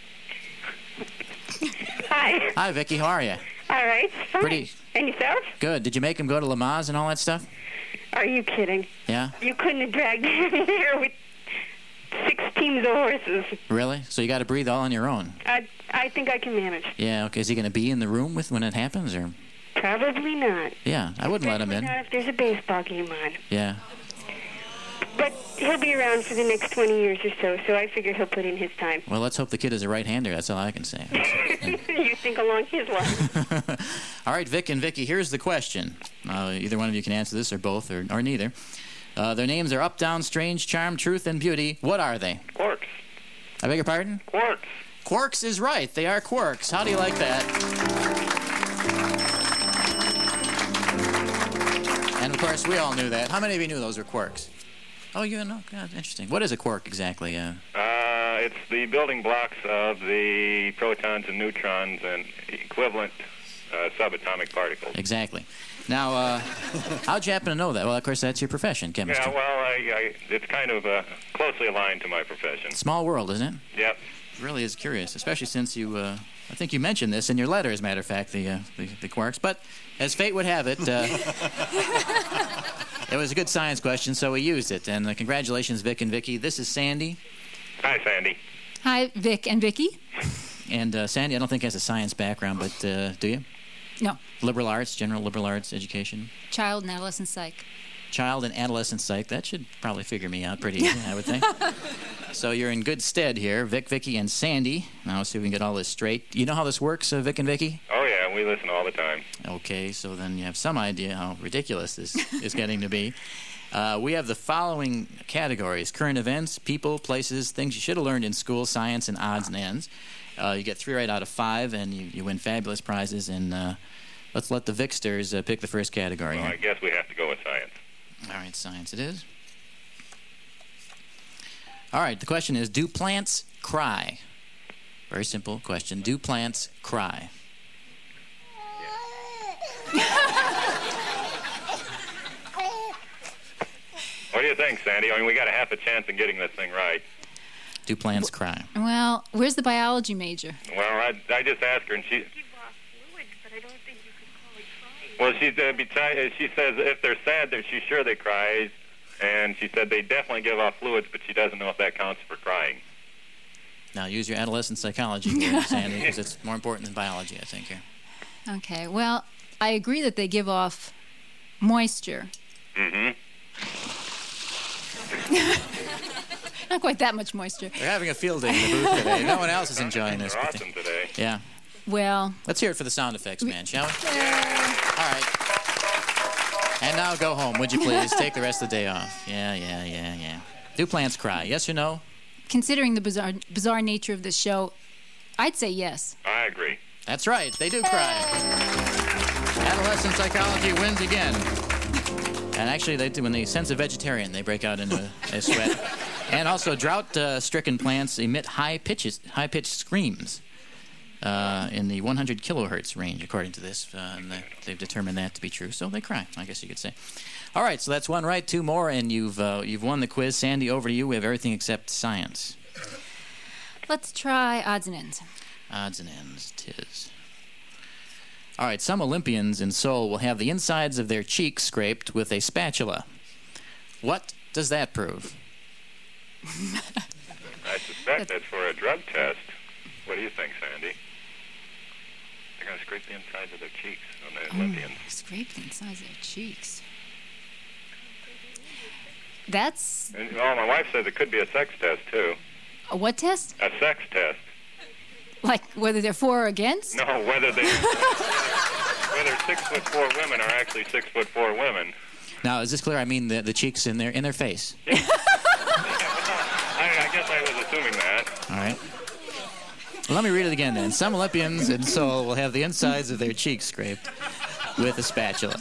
Hi. Hi, Vicky. How are you? All right. Hi. Pretty. And yourself? Good. Did you make him go to Lamaze and all that stuff? Are you kidding? Yeah. You couldn't have dragged him here with 6 teams of horses. Really? So you got to breathe all on your own. I think I can manage. Yeah, okay. Is he going to be in the room when it happens? Or? Probably not. Yeah, I wouldn't let him in. Not if there's a baseball game on. Yeah. But he'll be around for the next 20 years or so I figure he'll put in his time. Well, let's hope the kid is a right-hander. That's all I can say. You think along his line. All right, Vic and Vicky, here's the question. Either one of you can answer this or both or neither. Their names are up, down, strange, charm, truth, and beauty. What are they? Quarks. I beg your pardon? Quarks. Quarks is right. They are quarks. How do you like that? And, of course, we all knew that. How many of you knew those were quarks? Oh, you know, God, interesting. What is a quark exactly? It's the building blocks of the protons and neutrons and equivalent subatomic particles. Exactly. Now, how'd you happen to know that? Well, of course, that's your profession, chemistry. Yeah, well, it's kind of closely aligned to my profession. Small world, isn't it? Yep. It really is curious, especially since you, I think you mentioned this in your letter, as a matter of fact, the quarks. But as fate would have it... It was a good science question, so we used it. And congratulations, Vic and Vicky. This is Sandy. Hi, Sandy. Hi, Vic and Vicky. And Sandy, I don't think has a science background, but do you? No. Liberal arts, general liberal arts education. Child and adolescent psych. Child and adolescent psych. That should probably figure me out pretty easy, I would think. So you're in good stead here, Vic, Vicky, and Sandy. Now let's see if we can get all this straight. You know how this works, Vic and Vicky? Oh, yeah, we listen all the time. Okay, so then you have some idea how ridiculous this is getting to be. We have the following categories: current events, people, places, things you should have learned in school, science, and odds and ends. You get 3 right out of 5, and you win fabulous prizes. And let's let the Vicsters pick the first category. Well, I guess we have to go with science. All right, science it is. All right, the question is, do plants cry? Very simple question. Do plants cry? What do you think, Sandy? I mean, we got a half a chance of getting this thing right. Do plants cry? Well, where's the biology major? Well, I just asked her, and she... Well, she says if they're sad, she's sure they cry, and she said they definitely give off fluids, but she doesn't know if that counts for crying. Now, use your adolescent psychology here, Sandy, because it's more important than biology, I think, here. Okay. Well, I agree that they give off moisture. Mm-hmm. Not quite that much moisture. They're having a field day in the booth today. No one else is enjoying this. They're awesome today. Yeah. Well... Let's hear it for the sound effects, man, shall we? All right. And now go home, would you please? Take the rest of the day off. Yeah. Do plants cry? Yes or no? Considering the bizarre nature of this show, I'd say yes. I agree. That's right. They do cry. Adolescent psychology wins again. And actually, they do, when they sense a vegetarian, they break out into a sweat. And also, drought-stricken plants emit high-pitched screams in the 100 kilohertz range, according to this. And they've determined that to be true, so they cry, I guess you could say. All right, so that's one right, two more, and you've won the quiz. Sandy, over to you. We have everything except science. Let's try odds and ends. Odds and ends, tis. All right, some Olympians in Seoul will have the insides of their cheeks scraped with a spatula. What does that prove? I suspect that's for a drug test. What do you think, Sandy? They're going to scrape the insides of their cheeks on the Olympians. Scrape the insides of their cheeks. That's... Well, my wife says it could be a sex test, too. A what test? A sex test. Like whether they're for or against? No, whether they... whether 6'4" women are actually 6'4" women. Now, is this clear? I mean the cheeks in their face. Yeah. Yeah, I guess I was assuming that. All right. Well, let me read it again, then. Some Olympians in Seoul will have the insides of their cheeks scraped with a spatula.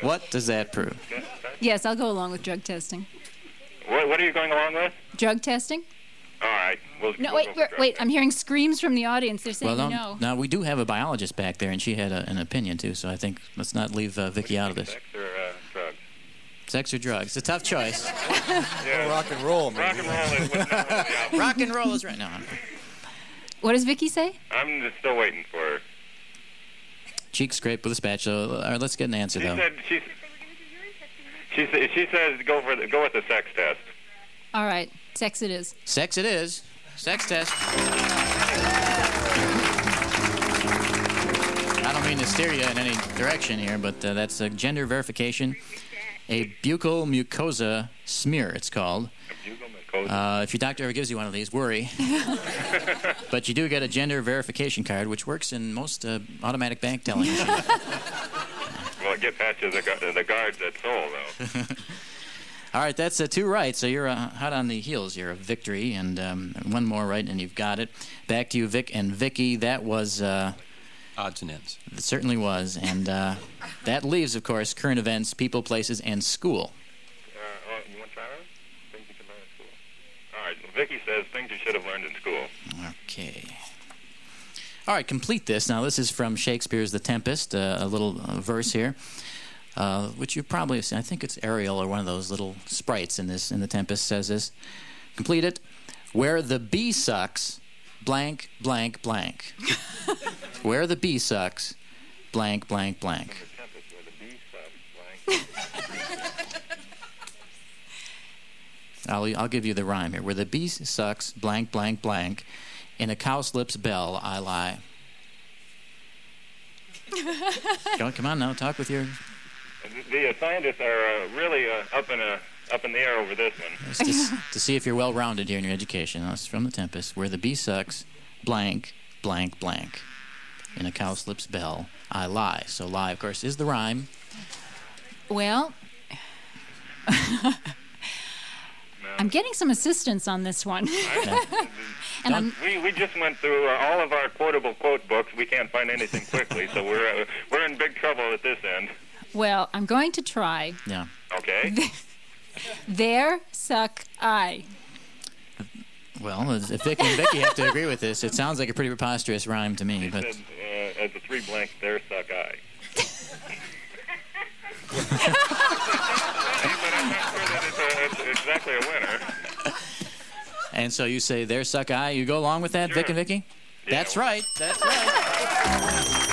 What does that prove? Yes, I'll go along with drug testing. What are you going along with? Drug testing. All right. Wait. I'm hearing screams from the audience. They're saying no. Now, we do have a biologist back there, and she had an opinion, too, so I think let's not leave Vicky out of this. Sex or drugs? Sex or drugs. It's a tough choice. Yeah. Rock and roll, man. Rock and roll is right now. What does Vicky say? I'm just still waiting for her. Cheek scrape with a spatula. All right, let's get an answer, though. She says go with the sex test. All right. Sex it is. Sex it is. Sex test. I don't mean to steer you in any direction here, but that's a gender verification. A buccal mucosa smear, it's called. If your doctor ever gives you one of these, worry. But you do get a gender verification card, which works in most automatic bank tellings. Well, get past the guards at Seoul, though. All right, that's two right, so you're hot on the heels here of victory, and one more right, and you've got it. Back to you, Vic and Vicky. That was... odds and ends. It certainly was, and that leaves, of course, current events, people, places, and school. You want to try that? Things you can learn in school. All right, well, Vicky says things you should have learned in school. Okay. All right, complete this. Now, this is from Shakespeare's The Tempest, a little verse here. Which you probably have seen. I think it's Ariel or one of those little sprites in The Tempest says this. Complete it. Where the bee sucks, blank, blank, blank. Where the bee sucks, blank, blank, blank. I'll give you the rhyme here. Where the bee sucks, blank, blank, blank. In a cowslip's bell I lie. Come on now, talk with your... The scientists are really up in the air over this one. It's to see if you're well-rounded here in your education. It's from The Tempest, where the bee sucks, blank, blank, blank. In a cowslip's bell, I lie. So lie, of course, is the rhyme. Well, I'm getting some assistance on this one. And we just went through all of our quotable quote books. We can't find anything quickly, so we're in big trouble at this end. Well, I'm going to try. Yeah. Okay. There suck I. Well, if Vic and Vicky have to agree with this, it sounds like a pretty preposterous rhyme to me. But said, as the three blank, there suck I. But I'm not sure that it's exactly a winner. And so you say, there suck I. You go along with that, sure. Vic and Vicky? Yeah. That's right. That's right.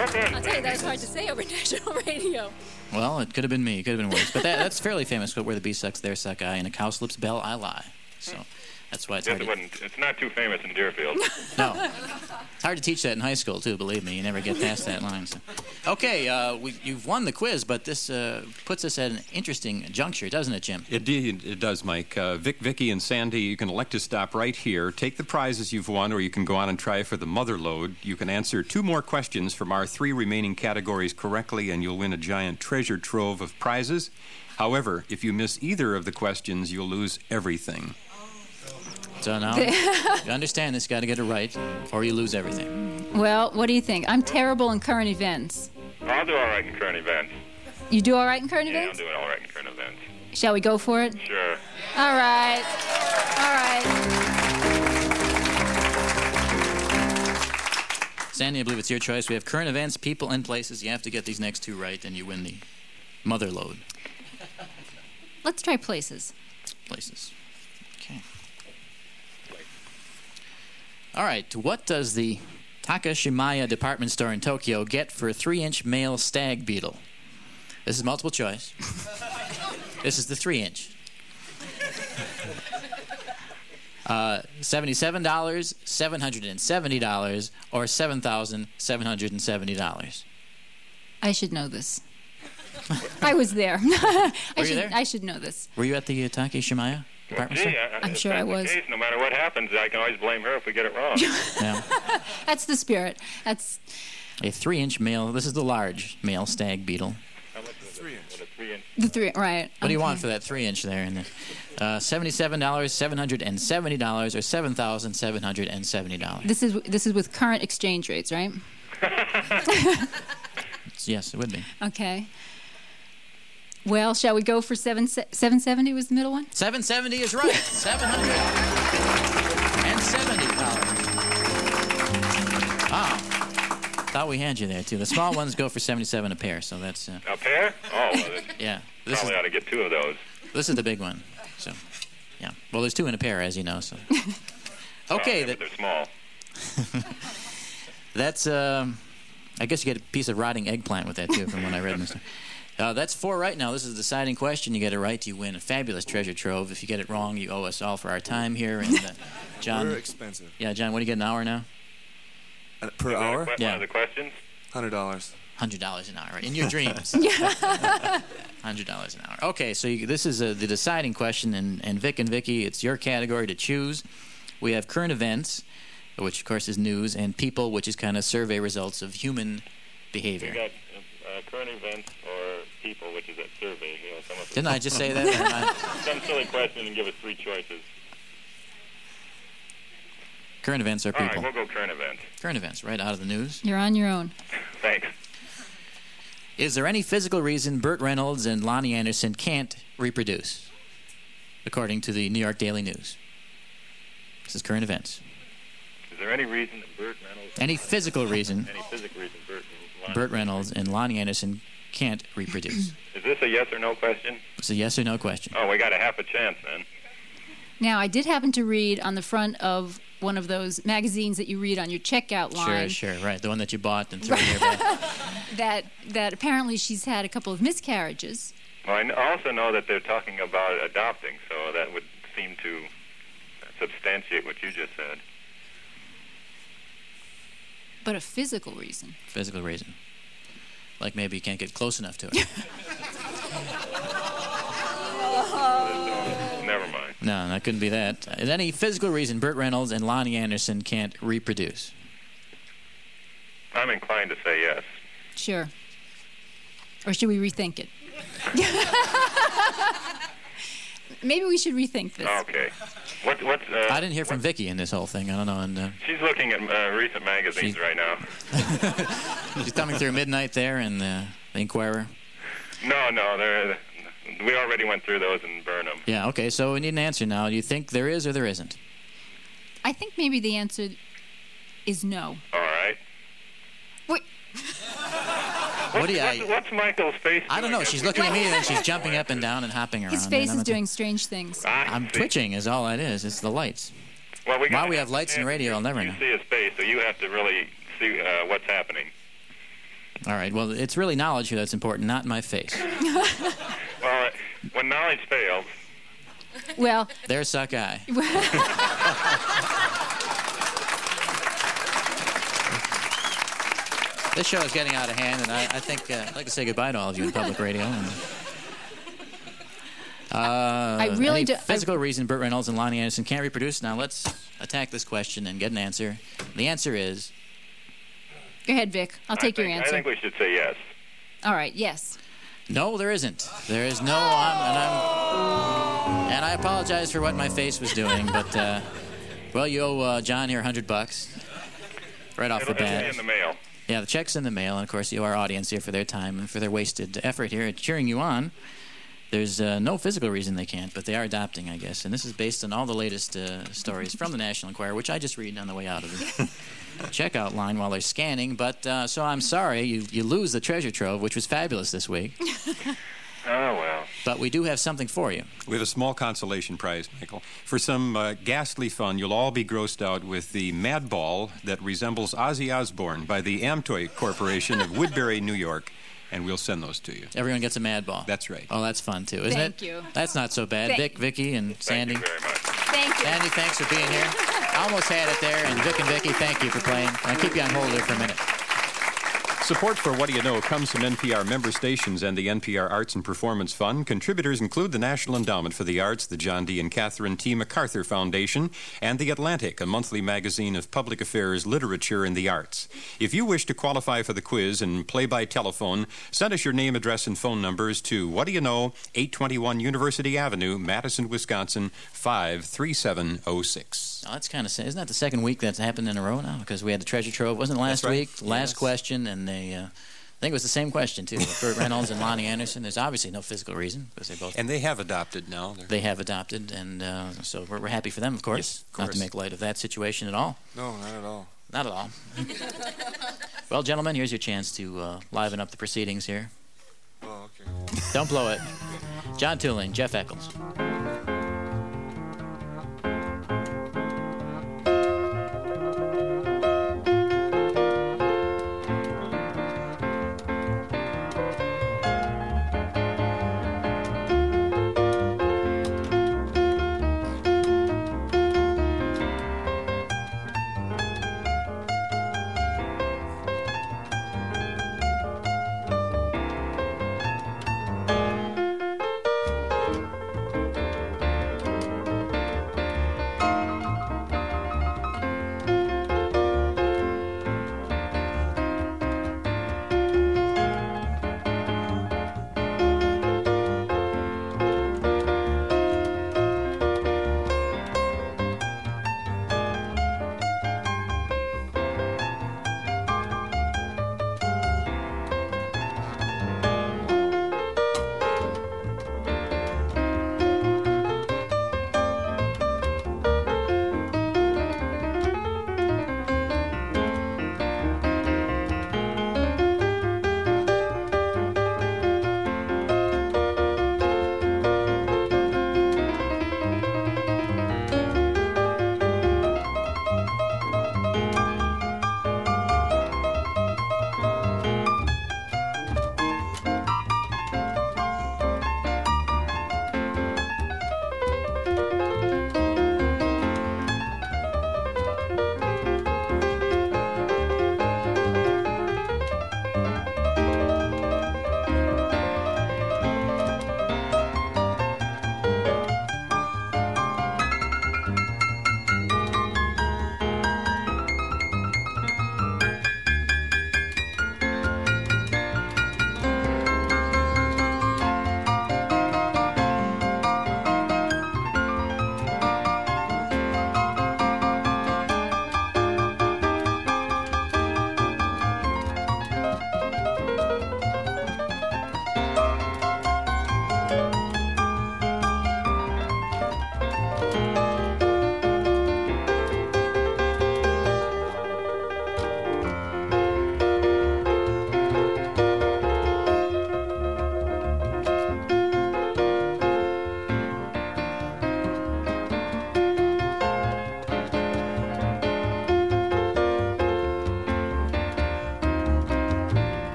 I'll tell you, that was hard to say over national radio. Well, it could have been me. It could have been worse. But that's fairly famous, where the bee sucks, there suck I, and a cowslip's bell, I lie. So That's why it's hard to... It's not too famous in Deerfield. No. It's hard to teach that in high school, too, believe me. You never get past that line. So. Okay, you've won the quiz, but this puts us at an interesting juncture, doesn't it, Jim? It does, Mike. Vic, Vicky, and Sandy, you can elect to stop right here. Take the prizes you've won, or you can go on and try for the mother lode. You can answer two more questions from our three remaining categories correctly, and you'll win a giant treasure trove of prizes. However, if you miss either of the questions, you'll lose everything. So now, you understand this, got to get it right, or you lose everything. Well, what do you think? I'm terrible in current events. I'll do all right in current events. You do all right in current events? Yeah, I'll do all right in current events. Shall we go for it? Sure. All right. All right. Sandy, I believe it's your choice. We have current events, people, and places. You have to get these next two right, and you win the mother lode. Let's try places. Places. Okay. All right, what does the Takashimaya department store in Tokyo get for a 3-inch male stag beetle? This is multiple choice. This is the 3-inch. $77, $770, or $7,770? I should know this. I was there. Were you there? I should know this. Were you at the Takashimaya? I'm sure I was. No matter what happens, I can always blame her if we get it wrong. Yeah. That's the spirit. That's a 3-inch male. This is the large male stag beetle. The three inch. Right. What do you want for that 3-inch there? And $77, $770, or $7,770. This is with current exchange rates, right? Yes, it would be. Okay. Well, shall we go for 770 was the middle one? 770 is right. $770. Wow. Thought we had you there, too. The small ones go for 77 a pair, so that's... A pair? Oh, well, yeah. Probably ought to get two of those. This is the big one. So, yeah. Well, there's two in a pair, as you know, so... Okay. Well, they're small. That's, I guess you get a piece of rotting eggplant with that, too, from what I read in this. That's four right now. This is the deciding question. You get it right, you win a fabulous treasure trove. If you get it wrong, you owe us all for our time here. And John, we're expensive. Yeah, John, what do you get an hour now? Per hour? One of the questions? $100. $100 an hour, right? In your dreams. $100 an hour. Okay, so this is the deciding question. And Vic and Vicky, it's your category to choose. We have current events, which, of course, is news, and people, which is kind of survey results of human behavior. We got current events or people, which is that survey. You know, didn't I just say that? Some silly question and give us three choices. Current events or people? All right, we'll go current events. Current events, right out of the news. You're on your own. Thanks. Is there any physical reason Burt Reynolds and Loni Anderson can't reproduce, according to the New York Daily News? This is current events. Is there any reason that Burt Reynolds... Burt Reynolds and Loni Anderson can't reproduce. Is this a yes or no question? It's a yes or no question. Oh, we got a half a chance then. Now, I did happen to read on the front of one of those magazines that you read on your checkout line. Sure, right. The one that you bought and threw in your bag. That apparently she's had a couple of miscarriages. Well, I also know that they're talking about adopting, so that would seem to substantiate what you just said. But a physical reason. Physical reason. Like maybe you can't get close enough to it. Never mind. No, that couldn't be that. Is any physical reason Burt Reynolds and Loni Anderson can't reproduce? I'm inclined to say yes. Sure. Or should we rethink it? Maybe we should rethink this. Okay. I didn't hear from Vicky in this whole thing. I don't know. And, she's looking at recent magazines right now. She's thumbing through Midnight there and The Inquirer. No, we already went through those and burned them. Yeah, okay, so we need an answer now. Do you think there is or there isn't? I think maybe the answer is no. All right. Wait. What's Michael's face doing? I don't know. She's looking at me and she's jumping up and down and hopping around. His face is doing strange things. I'm twitching is all that is. It's the lights. Well, we have lights and radio, I'll never know. You see his face, so you have to really see what's happening. All right. Well, it's really knowledge here that's important, not my face. Well, when knowledge fails... Well, there's Suckeye. This show is getting out of hand, and I think I'd like to say goodbye to all of you in public radio. And, I really do. Physical reason Burt Reynolds and Loni Anderson can't reproduce. Now let's attack this question and get an answer. The answer is. Go ahead, Vic. I'll take your answer. I think we should say yes. All right. Yes. No, there isn't. There is no. And I apologize for what my face was doing, but well, you owe John here $100 right off the bat. It'll be in the mail. Yeah, the check's in the mail, and of course you owe our audience here for their time and for their wasted effort here at cheering you on. There's no physical reason they can't, but they are adopting, I guess. And this is based on all the latest stories from the National Enquirer, which I just read on the way out of the checkout line while they're scanning. But so I'm sorry, you lose the treasure trove, which was fabulous this week. Oh, well. But we do have something for you. We have a small consolation prize, Michael. For some ghastly fun, you'll all be grossed out with the Madball that resembles Ozzy Osbourne by the Amtoy Corporation of Woodbury, New York, and we'll send those to you. Everyone gets a Madball. That's right. Oh, that's fun, too, isn't it? Thank you. That's not so bad. Vic, Vicky, and Sandy. Thank you very much. Thank you. Sandy, thanks for being here. I almost had it there, and Vic and Vicky, thank you for playing. I'll keep you on hold there for a minute. Support for What Do You Know comes from NPR member stations and the NPR Arts and Performance Fund. Contributors include the National Endowment for the Arts, the John D. and Catherine T. MacArthur Foundation, and The Atlantic, a monthly magazine of public affairs, literature, and the arts. If you wish to qualify for the quiz and play by telephone, send us your name, address, and phone numbers to What Do You Know, 821 University Avenue, Madison, Wisconsin, 53706. Now that's kind of sad. Isn't that the second week that's happened in a row now? Because we had the treasure trove. Wasn't it last week? Last question, and then I think it was the same question, too, with Burt Reynolds and Loni Anderson. There's obviously no physical reason, because they both... And they have adopted now. They have adopted, and so we're happy for them, of course. Yes, of course. Not to make light of that situation at all. No, not at all. Not at all. Well, gentlemen, here's your chance to liven up the proceedings here. Oh, okay. Don't blow it. John Thulin, Jeff Eckles.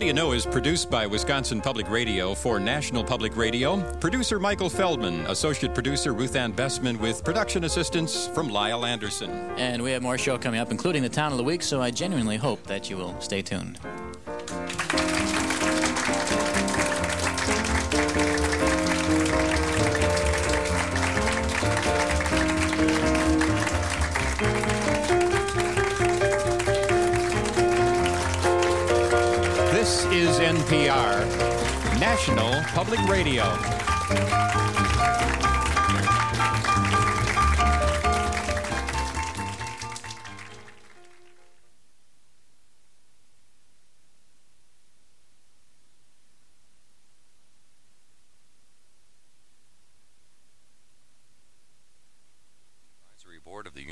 What Do You Know is produced by Wisconsin Public Radio for National Public Radio. Producer Michael Feldman, associate producer Ruth Ann Bestman with production assistance from Lyle Anderson. And we have more show coming up, including the Town of the Week, so I genuinely hope that you will stay tuned. NPR, National Public Radio. Advisory Board of the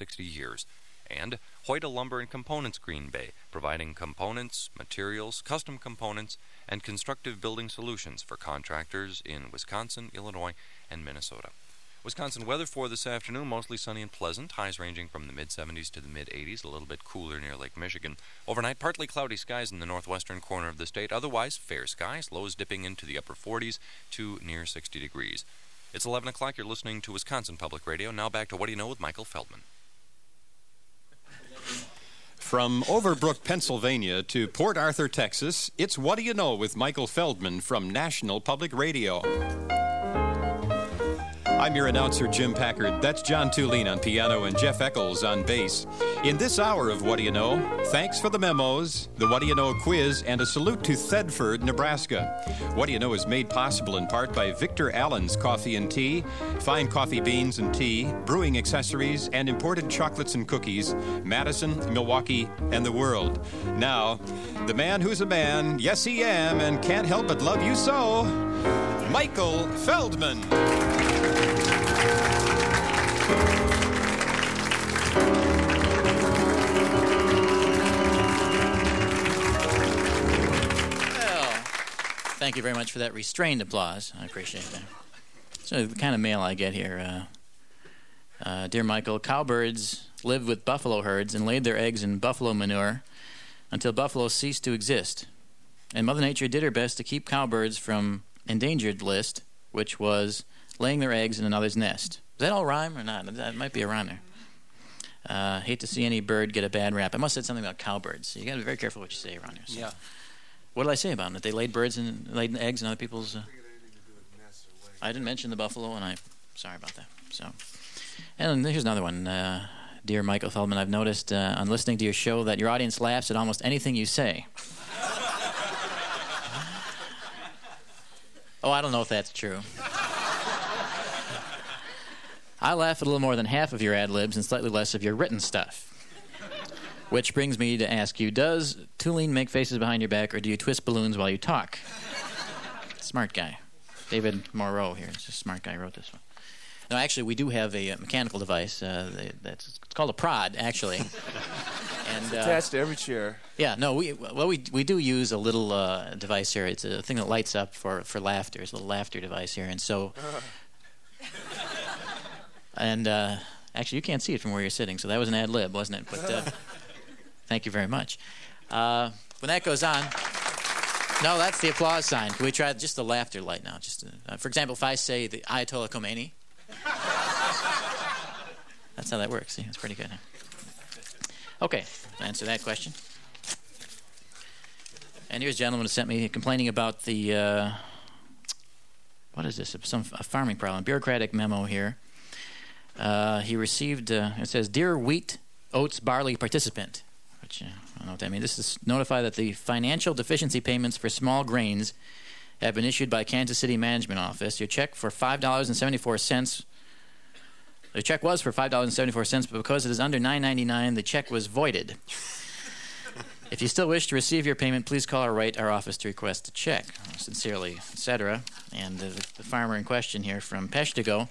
160 years. And Hoyta Lumber and Components Green Bay, providing components, materials, custom components, and constructive building solutions for contractors in Wisconsin, Illinois, and Minnesota. Wisconsin weather for this afternoon, mostly sunny and pleasant, highs ranging from the mid-70s to the mid-80s, a little bit cooler near Lake Michigan. Overnight, partly cloudy skies in the northwestern corner of the state. Otherwise, fair skies, lows dipping into the upper 40s to near 60 degrees. It's 11 o'clock. You're listening to Wisconsin Public Radio. Now back to What Do You Know with Michael Feldman. From Overbrook, Pennsylvania to Port Arthur, Texas, it's What Do You Know with Michael Feldman from National Public Radio. I'm your announcer, Jim Packard. That's John Thulin on piano and Jeff Eckles on bass. In this hour of What Do You Know, thanks for the memos, the What Do You Know quiz, and a salute to Thedford, Nebraska. What Do You Know is made possible in part by Victor Allen's Coffee and Tea, fine coffee beans and tea, brewing accessories, and imported chocolates and cookies, Madison, Milwaukee, and the world. Now, the man who's a man, yes he am, and can't help but love you so, Michael Feldman. Thank you very much for that restrained applause. I appreciate that. So the kind of mail I get here. Dear Michael, cowbirds lived with buffalo herds and laid their eggs in buffalo manure until buffalo ceased to exist. And Mother Nature did her best to keep cowbirds from endangered list, which was laying their eggs in another's nest. Does that all rhyme or not? That might be a rhyme there. Hate to see any bird get a bad rap. I must have said something about cowbirds. So you got to be very careful what you say around here. So. Yeah. What did I say about them? That they laid birds and laid eggs in other people's... I didn't mention the buffalo, and I'm sorry about that. So, and here's another one. Dear Michael Feldman, I've noticed on listening to your show that your audience laughs at almost anything you say. Oh, I don't know if that's true. I laugh at a little more than half of your ad-libs and slightly less of your written stuff. Which brings me to ask you, does Thulin make faces behind your back, or do you twist balloons while you talk? Smart guy. David Moreau here. It's a smart guy who wrote this one. No, actually, we do have a mechanical device. It's called a prod, actually. And, it's attached to every chair. Yeah, no, we do use a little device here. It's a thing that lights up for laughter. It's a little laughter device here, and so... And actually, you can't see it from where you're sitting, so that was an ad lib, wasn't it? But... Thank you very much. When that goes on... No, that's the applause sign. Can we try just the laughter light now? Just for example, if I say the Ayatollah Khomeini... That's how that works. See, that's pretty good. Okay, answer that question. And here's a gentleman who sent me complaining about the... what is this? A farming problem. Bureaucratic memo here. He received... it says, Dear Wheat, Oats, Barley Participant... Which, I don't know what that means. This is notify that the financial deficiency payments for small grains have been issued by Kansas City Management Office. Your check for $5.74. The check was for $5.74, but because it is under $9.99, the check was voided. If you still wish to receive your payment, please call or write our office to request a check. Sincerely, etc. And the farmer in question here from Peshtigo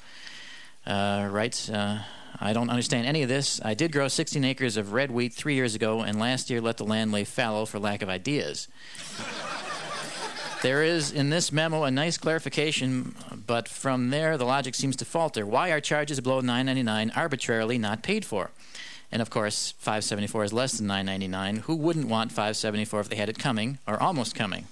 writes. I don't understand any of this. I did grow 16 acres of red wheat 3 years ago, and last year let the land lay fallow for lack of ideas. There is, in this memo, a nice clarification, but from there the logic seems to falter. Why are charges below $9.99 arbitrarily not paid for? And, of course, $5.74 is less than $9.99. Who wouldn't want $5.74 if they had it coming, or almost coming?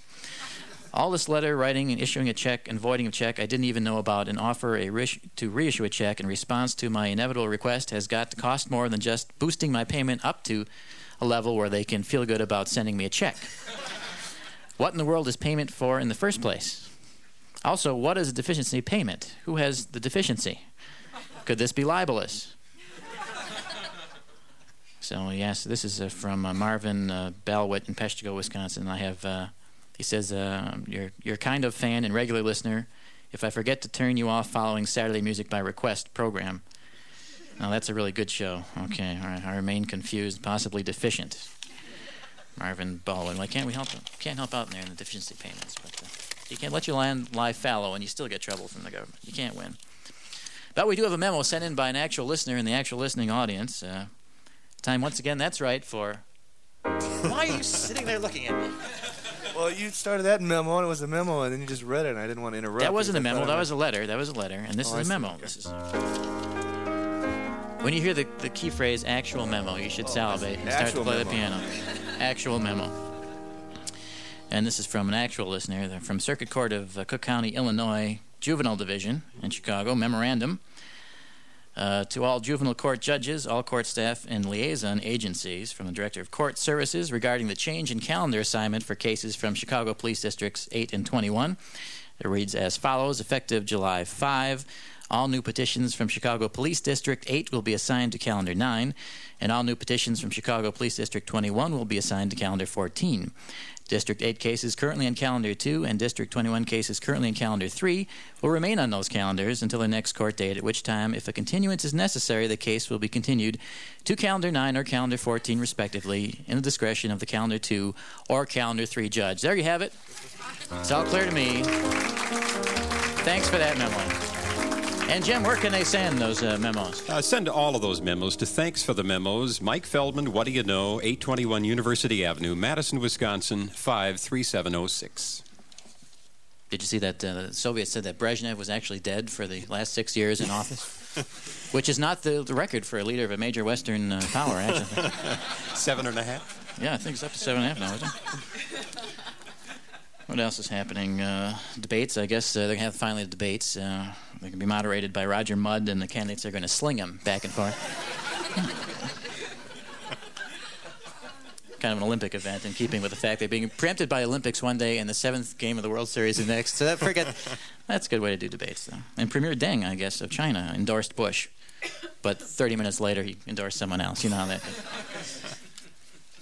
All this letter writing and issuing a check and voiding a check I didn't even know about, and offer to reissue a check in response to my inevitable request has got to cost more than just boosting my payment up to a level where they can feel good about sending me a check. What in the world is payment for in the first place? Also, what is a deficiency payment? Who has the deficiency? Could this be libelous? So, yes, this is from Marvin Balwitt in Peshtigo, Wisconsin, and I have... He says, you're kind of fan and regular listener if I forget to turn you off following Saturday Music by Request program. Now, that's a really good show. Okay, all right. I remain confused, possibly deficient. Marvin Baldwin. Why can't we help him? Can't help out in there in the deficiency payments. But you can't let your land lie fallow and you still get trouble from the government. You can't win. But we do have a memo sent in by an actual listener in the actual listening audience. Time once again, that's right, for... Why are you sitting there looking at me? Well, you started that memo, and it was a memo, and then you just read it, and I didn't want to interrupt. That wasn't a memo. That was a letter. That was a letter, and this is a memo. This is... When you hear the key phrase, actual memo, you should salivate and start to play the piano. Actual memo. And this is from an actual listener from Circuit Court of Cook County, Illinois, Juvenile Division in Chicago. Memorandum to all juvenile court judges, all court staff, and liaison agencies from the Director of Court Services regarding the change in calendar assignment for cases from Chicago Police Districts 8 and 21. It reads as follows. Effective July 5, all new petitions from Chicago Police District 8 will be assigned to Calendar 9, and all new petitions from Chicago Police District 21 will be assigned to Calendar 14. District 8 cases currently in Calendar 2 and District 21 cases currently in Calendar 3 will remain on those calendars until the next court date, at which time, if a continuance is necessary, the case will be continued to Calendar 9 or Calendar 14, respectively, in the discretion of the Calendar 2 or Calendar 3 judge. There you have it. It's all clear to me. Thanks for that memo. And, Jim, where can they send those memos? Send all of those memos to Thanks for the Memos, Mike Feldman, What Do You Know, 821 University Avenue, Madison, Wisconsin, 53706. Did you see that the Soviets said that Brezhnev was actually dead for the last 6 years in office? Which is not the record for a leader of a major Western power, actually. 7.5? Yeah, I think it's up to 7.5 now, isn't it? What else is happening? Debates, I guess. They're going to have finally the debates. They're going to be moderated by Roger Mudd, and the candidates are going to sling him back and forth. Kind of an Olympic event in keeping with the fact they're being preempted by Olympics one day and the seventh game of the World Series the next. So that's a good way to do debates, though. And Premier Deng, I guess, of China endorsed Bush. But 30 minutes later, he endorsed someone else. You know how that is.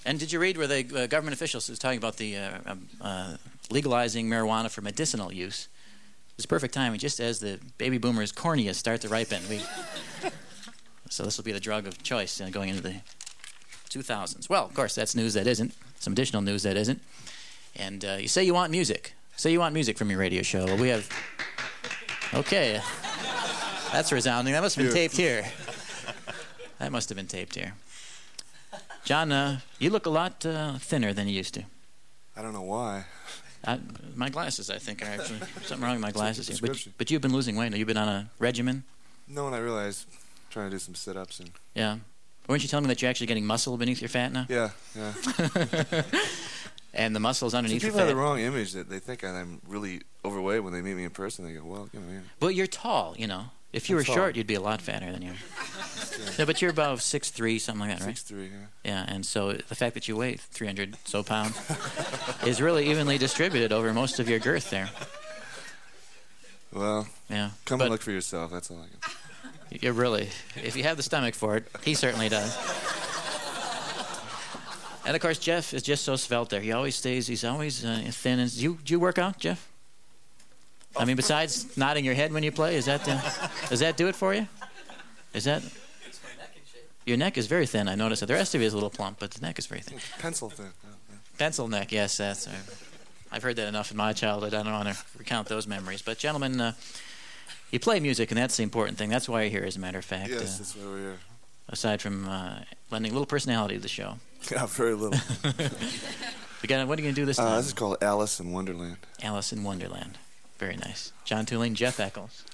And did you read where the government officials was talking about the... legalizing marijuana for medicinal use? It's perfect timing, just as the baby boomers' corneas start to ripen. So this will be the drug of choice going into the 2000s. Well, of course, that's news that isn't. Some additional news that isn't. And you say you want music. Say you want music from your radio show. Well, we have... Okay. That's resounding. That must have been taped here. That must have been taped here. John, you look a lot thinner than you used to. I don't know why. My glasses, I think, are actually... Something wrong with my glasses here. But you've been losing weight. You've been on a regimen? No, and I realized trying to do some sit-ups. And... Yeah. Weren't you telling me that you're actually getting muscle beneath your fat now? Yeah. And the muscle's underneath your fat. People have the wrong image that they think I'm really overweight when they meet me in person. They go, well, you know... Yeah. Well, you're tall, you know. If you were short, you'd be a lot fatter than you are. Yeah. No, but you're about 6'3", something like that, right? 6'3", yeah. Yeah, and so the fact that you weigh 300 so pounds is really evenly distributed over most of your girth there. Well, yeah. Come and look for yourself, that's all I can. You're really, if you have the stomach for it, he certainly does. And, of course, Jeff is just so svelte there. He always stays, he's always thin. And do you work out, Jeff? I mean, besides nodding your head when you play, is that does that do it for you? Is that... It's my neck in shape. Your neck is very thin, I noticed that. The rest of you is a little plump, but the neck is very thin. Pencil thin. Pencil neck, yes, that's... I've heard that enough in my childhood. I don't want to recount those memories. But, gentlemen, you play music, and that's the important thing. That's why you're here, as a matter of fact. Yes, that's why we're here. Aside from lending a little personality to the show. Yeah, very little. What are you going to do this time? This is called Alice in Wonderland. Alice in Wonderland. Very nice. John Thulin, Jeff Eckles.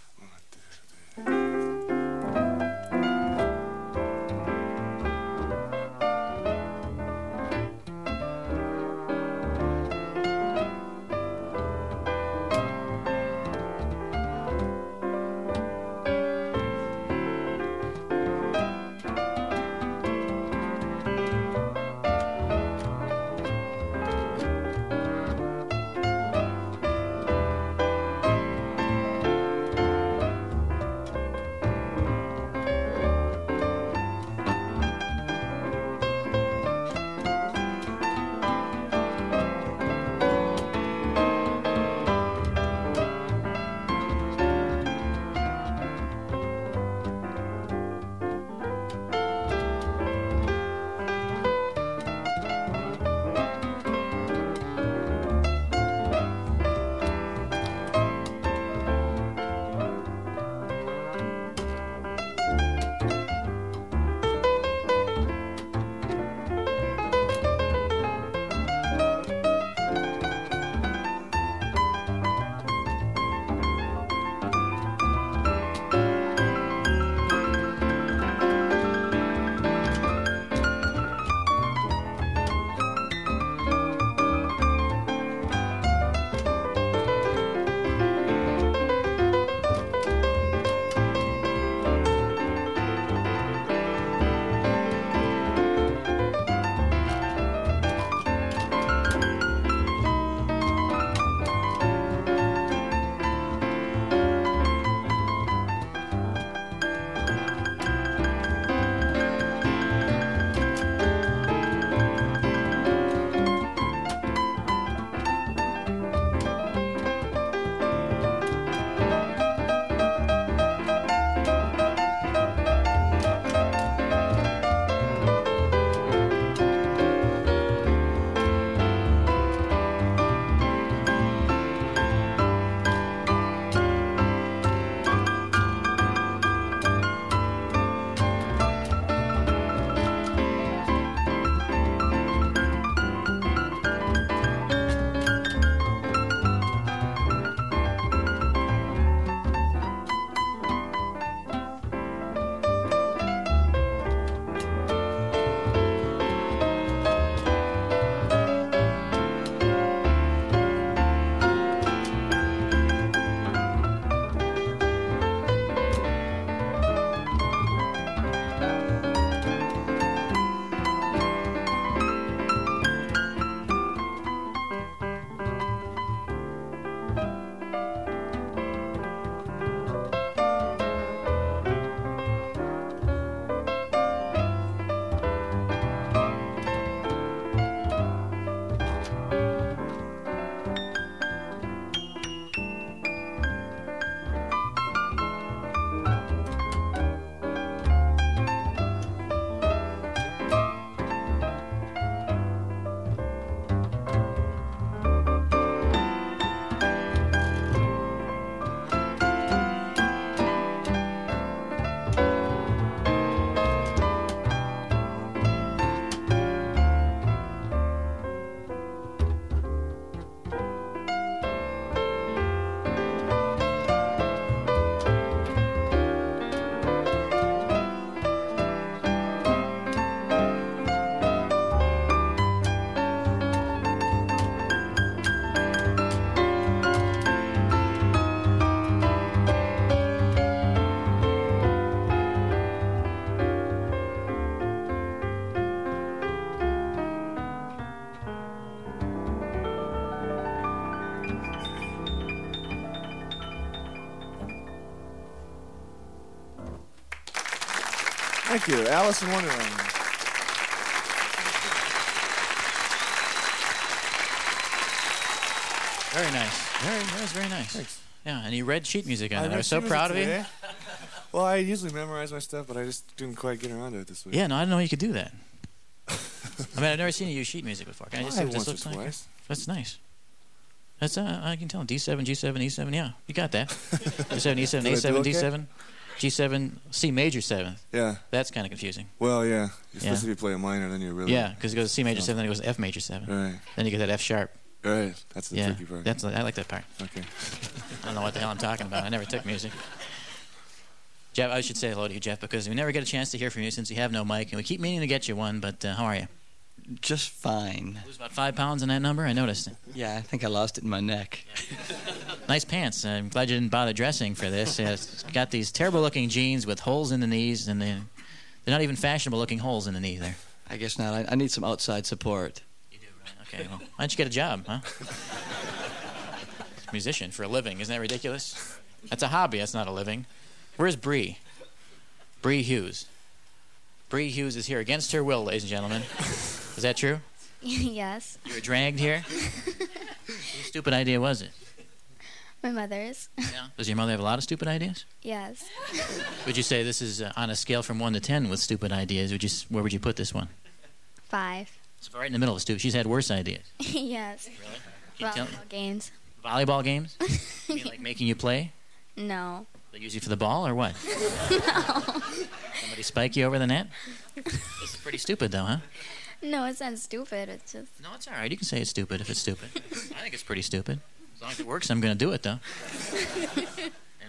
Thank you. Alice in Wonderland. Very nice. That was very nice. Thanks. Yeah, and you read sheet music on it. I was so proud of you. Well, I usually memorize my stuff, but I just didn't quite get around to it this week. Yeah, no, I didn't know you could do that. I mean, I've never seen you use sheet music before. Can I just see what this looks like? That's nice. That's I can tell. D7, G7, E7. Yeah, you got that. D7, E7, A7, D7, G7, C major 7th. Yeah. That's kind of confusing. Well, yeah. You're supposed to be playing minor, and then you're really... Yeah, because it goes to C major 7, then it goes to F major 7. Right. Then you get that F sharp. Right. That's the tricky part. I like that part. Okay. I don't know what the hell I'm talking about. I never took music. Jeff, I should say hello to you, Jeff, because we never get a chance to hear from you since you have no mic, and we keep meaning to get you one, but how are you? Just fine. Lose about 5 pounds in that number? I noticed. Yeah, I think I lost it in my neck. Nice pants. I'm glad you didn't bother dressing for this. It's got these terrible-looking jeans with holes in the knees, and they're not even fashionable-looking holes in the knee there. I guess not. I need some outside support. You do, right? Okay, well, why don't you get a job, huh? Musician for a living. Isn't that ridiculous? That's a hobby. That's not a living. Where's Bree? Bree Hughes. Bree Hughes is here against her will, ladies and gentlemen. Is that true? Yes. You were dragged here? Whose stupid idea was it? My mother's. Yeah. Does your mother have a lot of stupid ideas? Yes. Would you say this is on a scale from 1 to 10 with stupid ideas? Where would you put this one? 5. It's right in the middle of stupid. She's had worse ideas. Yes. Really? Volleyball games. Volleyball games? You mean like making you play? No. They use you for the ball or what? No. Somebody spike you over the net? This is pretty stupid, though, huh? No, it's not stupid. It's just... No, it's all right. You can say it's stupid if it's stupid. I think it's pretty stupid. As long as it works, I'm going to do it, though. You know,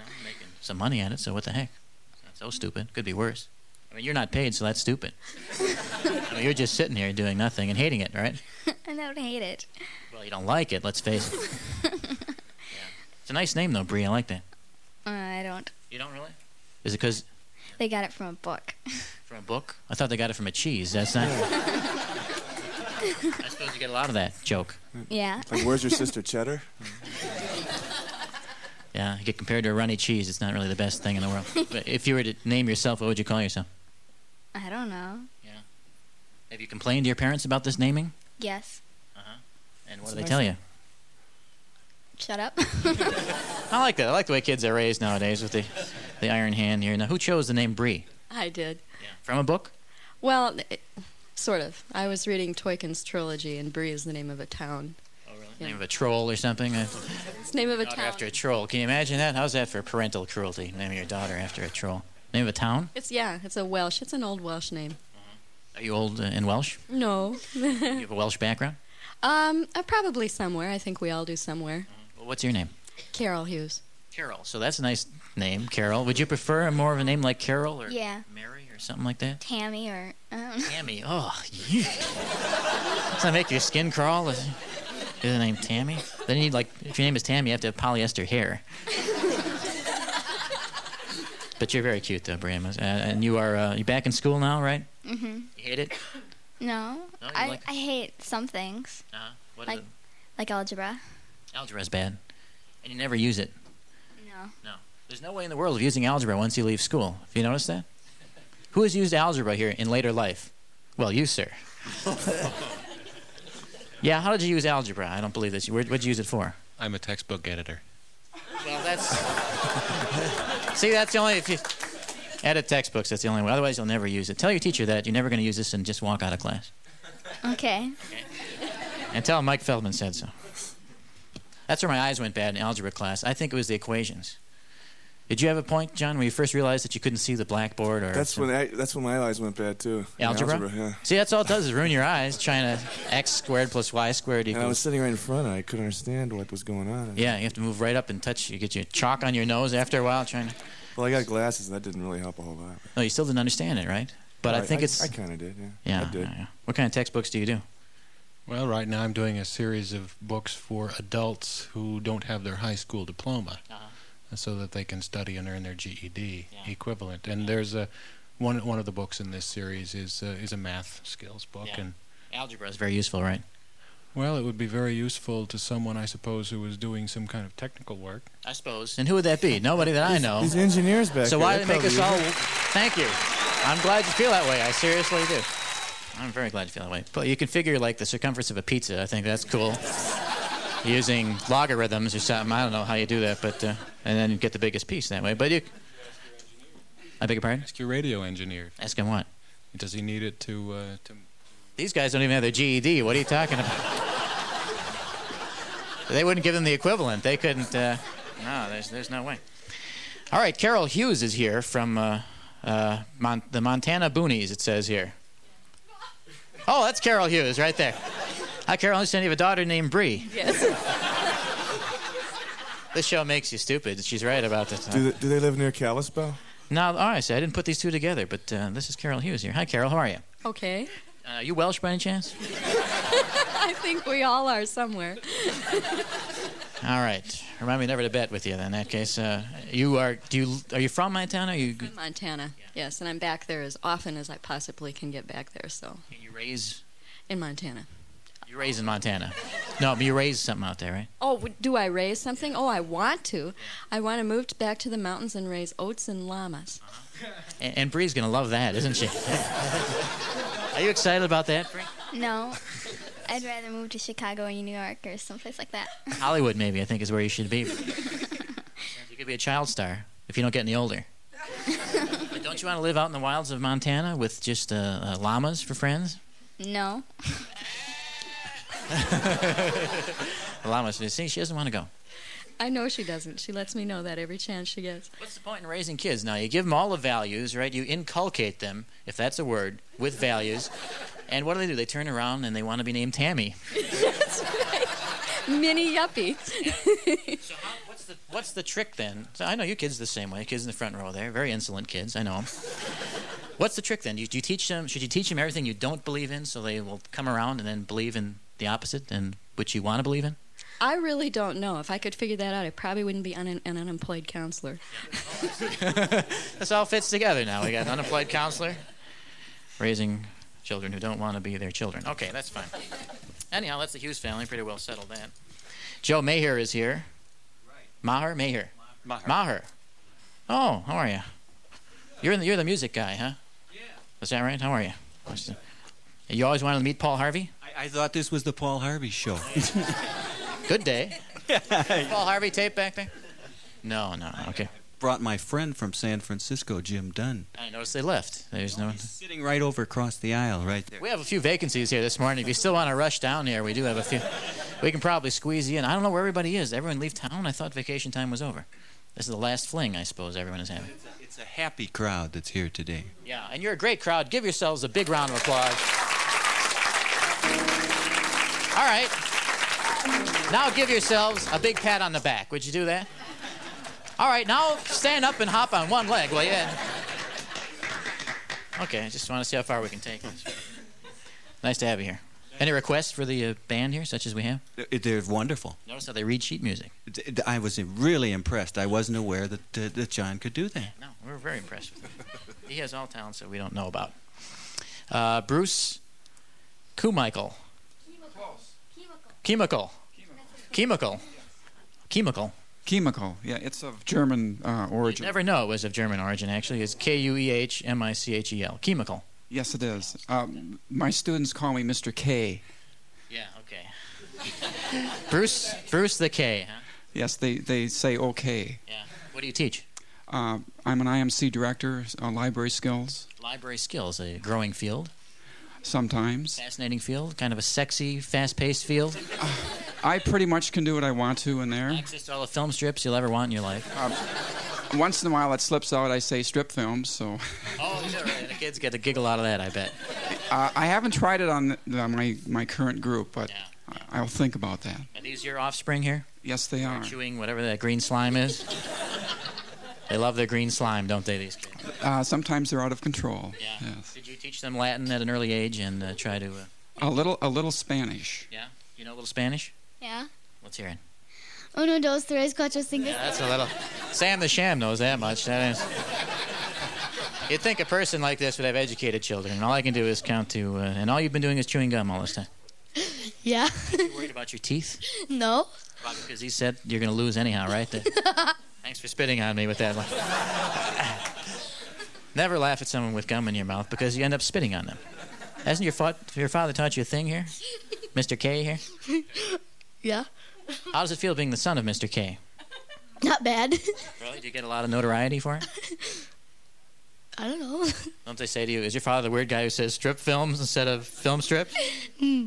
I'm making some money at it, so what the heck? It's not so stupid. Could be worse. I mean, you're not paid, so that's stupid. I mean, you're just sitting here doing nothing and hating it, right? I don't hate it. Well, you don't like it, let's face it. Yeah. It's a nice name, though, Bree. I like that. I don't. You don't really? Is it because... They got it from a book. From a book? I thought they got it from a cheese. That's not... I suppose you get a lot of that joke. Yeah. Like, where's your sister, Cheddar? Yeah, you get compared to a runny cheese. It's not really the best thing in the world. But if you were to name yourself, what would you call yourself? I don't know. Yeah. Have you complained to your parents about this naming? Yes. Uh-huh. And what do they tell you? Shut up. I like that. I like the way kids are raised nowadays with the iron hand here. Now, who chose the name Bree? I did. Yeah. From a book? Well, sort of. I was reading Toykin's trilogy, and Bree is the name of a town. Oh, really? Yeah. Name of a troll or something? It's name of a town. After a troll. Can you imagine that? How's that for parental cruelty? Name your daughter after a troll. Name of a town? It's a Welsh. It's an old Welsh name. Uh-huh. Are you old in Welsh? No. You have a Welsh background? Probably somewhere. I think we all do somewhere. Uh-huh. What's your name? Carol Hughes. Carol. So that's a nice name, Carol. Would you prefer more of a name like Carol or Mary or something like that? Tammy or... Tammy. Oh, yeah. Does that make your skin crawl? Is the name Tammy? Then you need, like, if your name is Tammy, you have to have polyester hair. But you're very cute, though, Bram. And you are you back in school now, right? Mm-hmm. You hate it? No. I hate some things. Uh-huh. What is it? Like algebra. Algebra is bad, and you never use it. No. No. There's no way in the world of using algebra once you leave school. Have you noticed that? Who has used algebra here in later life? Well, you, sir. Yeah, how did you use algebra? I don't believe this. What did you use it for? I'm a textbook editor. Well, that's... See, that's the only... If you edit textbooks, that's the only way. Otherwise, you'll never use it. Tell your teacher that you're never going to use this and just walk out of class. Okay. And tell him Mike Feldman said so. That's where my eyes went bad in algebra class. I think it was the equations. Did you have a point, John, where you first realized that you couldn't see the blackboard? That's when my eyes went bad, too. Algebra? Yeah. See, that's all it does is ruin your eyes, trying to x² + y² equals... And I was sitting right in front, and I couldn't understand what was going on. Yeah, you have to move right up and touch. You get your chalk on your nose after a while trying to... Well, I got glasses, and that didn't really help a whole lot. No, you still didn't understand it, right? But well, I think I kind of did, yeah. I did. Yeah. What kind of textbooks do you do? Well, right now I'm doing a series of books for adults who don't have their high school diploma, so that they can study and earn their GED equivalent. And there's one of the books in this series is a math skills book. Yeah. And algebra is very useful, right? Well, it would be very useful to someone, I suppose, who was doing some kind of technical work. I suppose. And who would that be? Nobody that I know. These engineers back there. So why did it make us all... Thank you. I'm glad you feel that way. I seriously do. I'm very glad you feel that way. But you can figure like the circumference of a pizza. I think that's cool. Using logarithms or something. I don't know how you do that, but and then you get the biggest piece that way. But you, I beg your pardon? Ask your radio engineer. Ask him what? Does he need it to... These guys don't even have their GED. What are you talking about? They wouldn't give them the equivalent. They couldn't. No, there's no way. All right, Carol Hughes is here from the Montana Boonies, it says here. Oh, that's Carol Hughes right there. Hi, Carol. I understand you have a daughter named Bree. Yes. This show makes you stupid. She's right about this. Do they live near Kalispell? No, all right, so I didn't put these two together, but this is Carol Hughes here. Hi, Carol. How are you? Okay. Are you Welsh by any chance? I think we all are somewhere. All right. Remind me never to bet with you then. In that case, are you from Montana? I'm Montana. Yeah. Yes, and I'm back there as often as I possibly can get back there. So. Can you raise? In Montana. You raise in Montana. No, but you raise something out there, right? Oh, do I raise something? Oh, I want to. I want to move back to the mountains and raise oats and llamas. Uh-huh. And Bree's gonna love that, isn't she? Are you excited about that, Bree? No. I'd rather move to Chicago or New York or someplace like that. Hollywood, maybe, I think, is where you should be. You could be a child star if you don't get any older. But don't you want to live out in the wilds of Montana with just llamas for friends? No. Llamas. See, she doesn't want to go. I know she doesn't. She lets me know that every chance she gets. What's the point in raising kids? Now, you give them all the values, right? You inculcate them, if that's a word, with values. And what do? They turn around and they want to be named Tammy. That's right. Mini yuppie. So what's the trick then? So I know you kids the same way. Kids in the front row there, very insolent kids. I know them. What's the trick then? Do you teach them? Should you teach them everything you don't believe in, so they will come around and then believe in the opposite and which you want to believe in? I really don't know. If I could figure that out, I probably wouldn't be an unemployed counselor. This all fits together now. We got an unemployed counselor raising children who don't want to be their children. Okay, that's fine. Anyhow, that's the Hughes family. Pretty well settled that. Joe Maher is here. Maher? Maher. Maher. Oh, how are you? You're the music guy, huh? Yeah. Is that right? How are you? You always wanted to meet Paul Harvey? I thought this was the Paul Harvey show. Good day. Paul Harvey tape back there? No, okay. Brought my friend from San Francisco, Jim Dunn. I noticed they left. There's no one sitting right over across the aisle, right there. We have a few vacancies here this morning. If you still want to rush down here, we do have a few. We can probably squeeze you in. I don't know where everybody is. Did everyone leave town? I thought vacation time was over. This is the last fling, I suppose, everyone is having. It's a happy crowd that's here today. Yeah, and you're a great crowd. Give yourselves a big round of applause. All right. Now give yourselves a big pat on the back. Would you do that? All right, now stand up and hop on one leg, will you? Okay, I just want to see how far we can take this. Nice to have you here. Any requests for the band here, such as we have? They're wonderful. Notice how they read sheet music. I was really impressed. I wasn't aware that John could do that. No, we were very impressed with him. He has all talents that we don't know about. Bruce Kumichael. Chemical. Chemical, yeah, it's of German origin. You never know it was of German origin, actually. It's Kuhmichel. Chemical. Yes, it is. My students call me Mr. K. Yeah, okay. Bruce the K, huh? Yes, they say okay. Yeah. What do you teach? I'm an IMC director, library skills. Library skills, a growing field. Sometimes. Fascinating field, kind of a sexy, fast-paced field. I pretty much can do what I want to in there. Access to all the film strips you'll ever want in your life. Once in a while it slips out, I say strip films, so... Oh, yeah, right. The kids get a giggle out of that, I bet. I haven't tried it on my current group, but yeah. I'll think about that. Are these your offspring here? Yes, they are. Chewing whatever that green slime is? They love their green slime, don't they, these kids? Sometimes they're out of control. Yeah. Yes. Did you teach them Latin at an early age and try to... A little Spanish. Yeah? You know a little Spanish? Yeah. Let's hear it. Uno, dos, tres, cuatro, cinco. Yeah, that's a little... Sam the Sham knows that much. That is... You'd think a person like this would have educated children, and all I can do is count to... and all you've been doing is chewing gum all this time. Yeah. Are you worried about your teeth? No. Well, because he said you're going to lose anyhow, right? Thanks for spitting on me with that one. Never laugh at someone with gum in your mouth because you end up spitting on them. Hasn't your father taught you a thing here? Mr. K here? Yeah. How does it feel being the son of Mr. K? Not bad. Really? Do you get a lot of notoriety for it? I don't know. Don't they say to you, is your father the weird guy who says strip films instead of film strips? I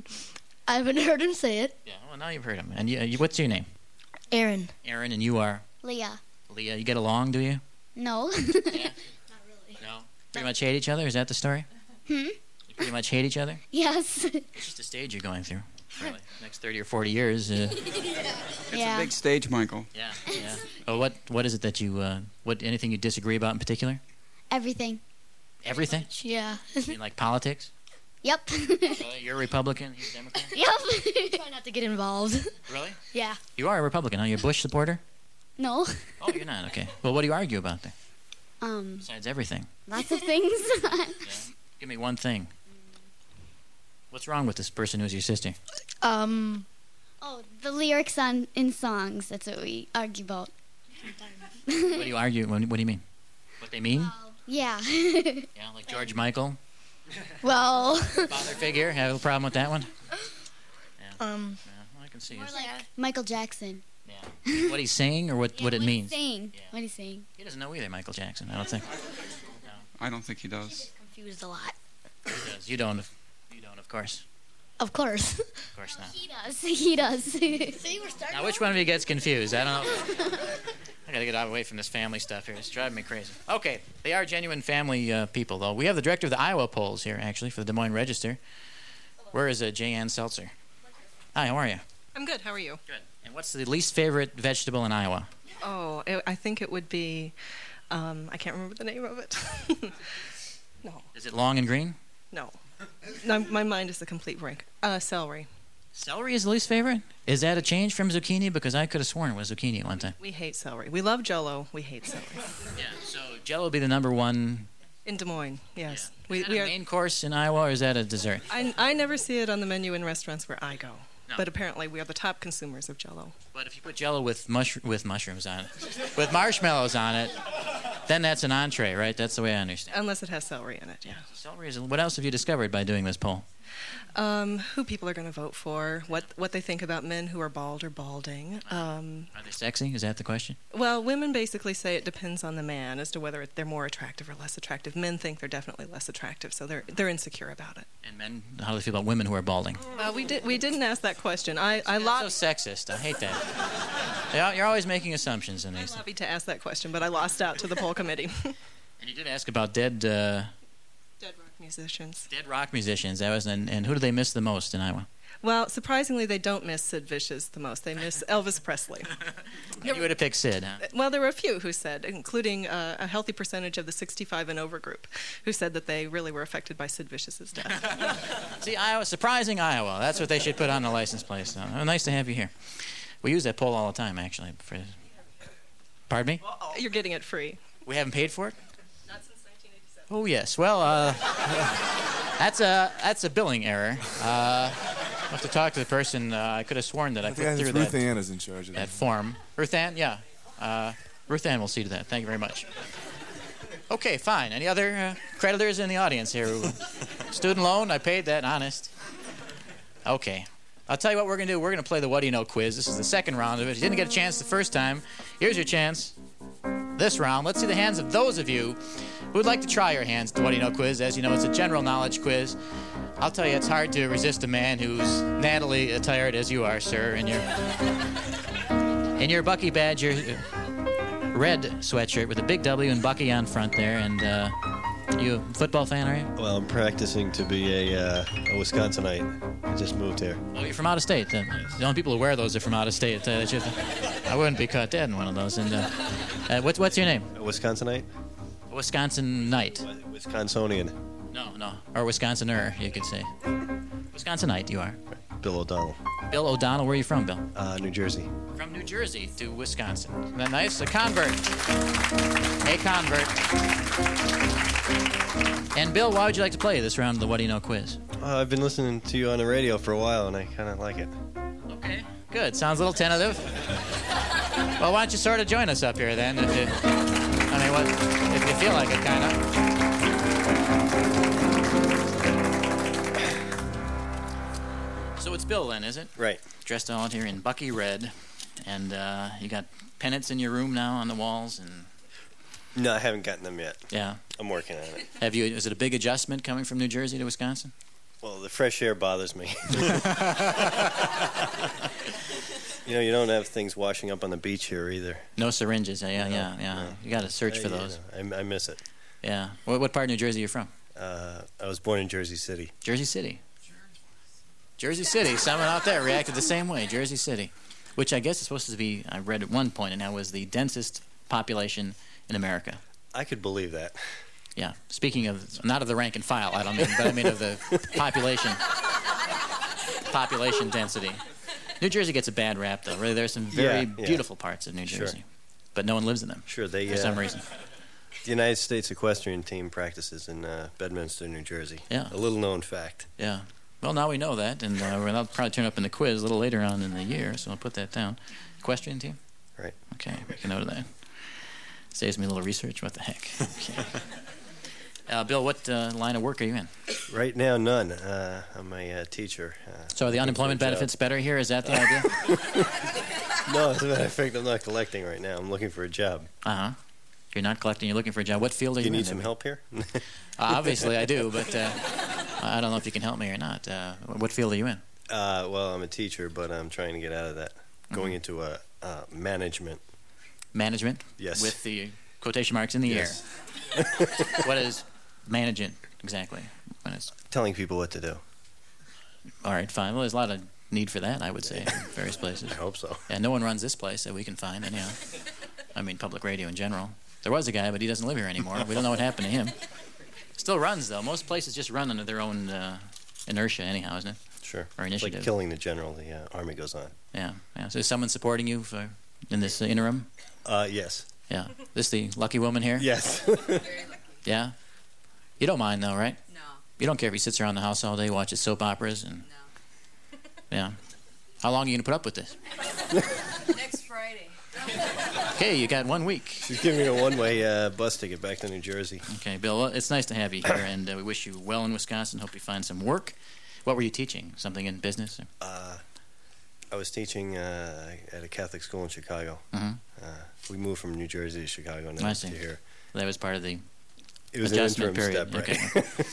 haven't heard him say it. Yeah, well, now you've heard him. And what's your name? Aaron. Aaron, and you are? Leah. Leah, you get along, do you? No. Yeah. Not really. No? Pretty much hate each other? Is that the story? You pretty much hate each other? Yes. It's just a stage you're going through. Really. Next 30 or 40 years. It's a big stage, Michael. Yeah, yeah. Oh, what is it that you, anything you disagree about in particular? Everything. Everything? Yeah. You mean like politics? Yep. Really? You're a Republican, you're a Democrat? Yep. Try not to get involved. Really? Yeah. You are a Republican, are you a Bush supporter? No. Oh, you're not, okay. Well, what do you argue about then? Besides everything. Lots of things. Yeah. Give me one thing. What's wrong with this person who's your sister? The lyrics in songs. That's what we argue about. What do you argue? What do you mean? What they mean? Yeah. Yeah, like George Michael? Well. Father figure? Have a problem with that one? Yeah. I can see it. More like Michael Jackson. Yeah. What he's saying or what it means? What he's saying. He doesn't know either, Michael Jackson, I don't think. No. I don't think he does. He gets confused a lot. He does. You don't. Of course. Of course. Of course not. He does. See, we're starting. Now, which one of you gets confused? I don't know. I gotta get out away from this family stuff here. It's driving me crazy. Okay, they are genuine family people, though. We have the director of the Iowa polls here, actually, for the Des Moines Register. Hello. Where is J. Ann Seltzer? Hi, how are you? I'm good. How are you? Good. And what's the least favorite vegetable in Iowa? Oh, I think it would be. I can't remember the name of it. No. Is it long and green? No. No, my mind is a complete blank. Celery. Celery is the least favorite? Is that a change from zucchini? Because I could have sworn it was zucchini at one time. We hate celery. We love Jell-O. We hate celery. Yeah, so Jell-O would be the number one... In Des Moines, yes. Yeah. Is that a main course in Iowa, or is that a dessert? I never see it on the menu in restaurants where I go. No. But apparently we are the top consumers of Jell-O. But if you put Jell-O with mushrooms on it, with marshmallows on it... Then that's an entree, right? That's the way I understand. Unless it has celery in it, yeah. Celery is. What else have you discovered by doing this poll? Who people are going to vote for, what they think about men who are bald or balding. Are they sexy? Is that the question? Well, women basically say it depends on the man as to whether they're more attractive or less attractive. Men think they're definitely less attractive, so they're insecure about it. And men, how do they feel about women who are balding? We didn't ask that question. That's so sexist. I hate that. You're always making assumptions in these. I'm happy to ask that question, but I lost out to the poll committee. And you did ask about dead rock musicians. That was, and who do they miss the most in Iowa? Well, surprisingly, they don't miss Sid Vicious the most. They miss Elvis Presley. You would have picked Sid, huh? Well, there were a few who said, including a healthy percentage of the 65 and over group, who said that they really were affected by Sid Vicious's death. See, Iowa, surprising Iowa. That's what they should put on the license plate. So, nice to have you here. We use that poll all the time, actually. Pardon me? Uh-oh. You're getting it free. We haven't paid for it? Oh, yes. Well, that's a billing error. I'll have to talk to the person. I could have sworn that I put through that. Ruth Ann is in charge of that form. Ruth Ann, yeah. Ruth Ann will see to that. Thank you very much. Okay, fine. Any other creditors in the audience here? Student loan, I paid that, honest. Okay. I'll tell you what we're going to do. We're going to play the What Do You Know quiz. This is the second round of it. You didn't get a chance the first time. Here's your chance. This round, let's see the hands of those of you who would like to try your hands at the What Do You Know quiz. As you know, it's a general knowledge quiz. I'll tell you, it's hard to resist a man who's nattily attired as you are, sir, in your Bucky Badger red sweatshirt with a big W and Bucky on front there. And you a football fan, are you? Well, I'm practicing to be a Wisconsinite. I just moved here. Oh, you're from out of state, then. The only people who wear those are from out of state. I wouldn't be caught dead in one of those. And what's your name? A Wisconsinite. A Wisconsinite. Wisconsinian. No. Or Wisconsiner, you could say. Wisconsinite, you are. Bill O'Donnell. Bill O'Donnell, where are you from, Bill? New Jersey. From New Jersey to Wisconsin. Isn't that nice? A convert. A convert. And Bill, why would you like to play this round of the What Do You Know quiz? I've been listening to you on the radio for a while, and I kind of like it. Okay, good. Sounds a little tentative. Well, why don't you sort of join us up here, then, if you feel like it, kind of. So it's Bill then, is it? Right. Dressed all out here in Bucky Red, and you got pennants in your room now on the walls and... No, I haven't gotten them yet. Yeah. I'm working on it. Have you? Is it a big adjustment coming from New Jersey to Wisconsin? Well, the fresh air bothers me. You know, you don't have things washing up on the beach here either. No syringes. Yeah. You got to search for those. I miss it. Yeah. What part of New Jersey are you from? I was born in Jersey City. Jersey City. Jersey City. Someone out there reacted the same way. Jersey City, which I guess is supposed to be, I read at one point, and that was the densest population in America. I could believe that. Yeah. Speaking of, not of the rank and file, I don't mean, but I mean of the population density. New Jersey gets a bad rap, though. Really, there's some very beautiful parts of New Jersey. Sure. But no one lives in them. Sure, they... For some reason. The United States equestrian team practices in Bedminster, New Jersey. Yeah. A little-known fact. Yeah. Well, now we know that, and we'll probably turn up in the quiz a little later on in the year, so I'll put that down. Equestrian team? Right. Okay, make a note of that. Saves me a little research. What the heck? Okay. Bill, what line of work are you in? Right now, none. I'm a teacher. So are the unemployment benefits better here? Is that the idea? No, as a matter of fact, I'm not collecting right now. I'm looking for a job. Uh-huh. You're not collecting. You're looking for a job. What field are you in? Do you need some help here? Obviously, I do, but I don't know if you can help me or not. What field are you in? Well, I'm a teacher, but I'm trying to get out of that. Mm-hmm. Going into management. Management? Yes. With the quotation marks in the air. What is management exactly? When it's telling people what to do. All right, fine. Well, there's a lot of need for that, I would say, in various places. I hope so. Yeah, no one runs this place that we can find, anyhow. I mean, public radio in general. There was a guy, but he doesn't live here anymore. We don't know what happened to him. Still runs, though. Most places just run under their own inertia, anyhow, isn't it? Sure. Or initiative. It's like killing the general. The army goes on. Yeah. So is someone supporting you for in this interim? Yes. Yeah. This the lucky woman here? Yes. Very lucky. Yeah? You don't mind, though, right? No. You don't care if he sits around the house all day, watches soap operas, and... No. Yeah. How long are you going to put up with this? Next Friday. Okay, you got 1 week. She's giving me a one-way bus ticket back to New Jersey. Okay, Bill, well, it's nice to have you here, and we wish you well in Wisconsin. Hope you find some work. What were you teaching? Something in business? Or? I was teaching at a Catholic school in Chicago. Mm-hmm. We moved from New Jersey to Chicago now to here. That was part of the adjustment period. It was an interim step, right? Okay.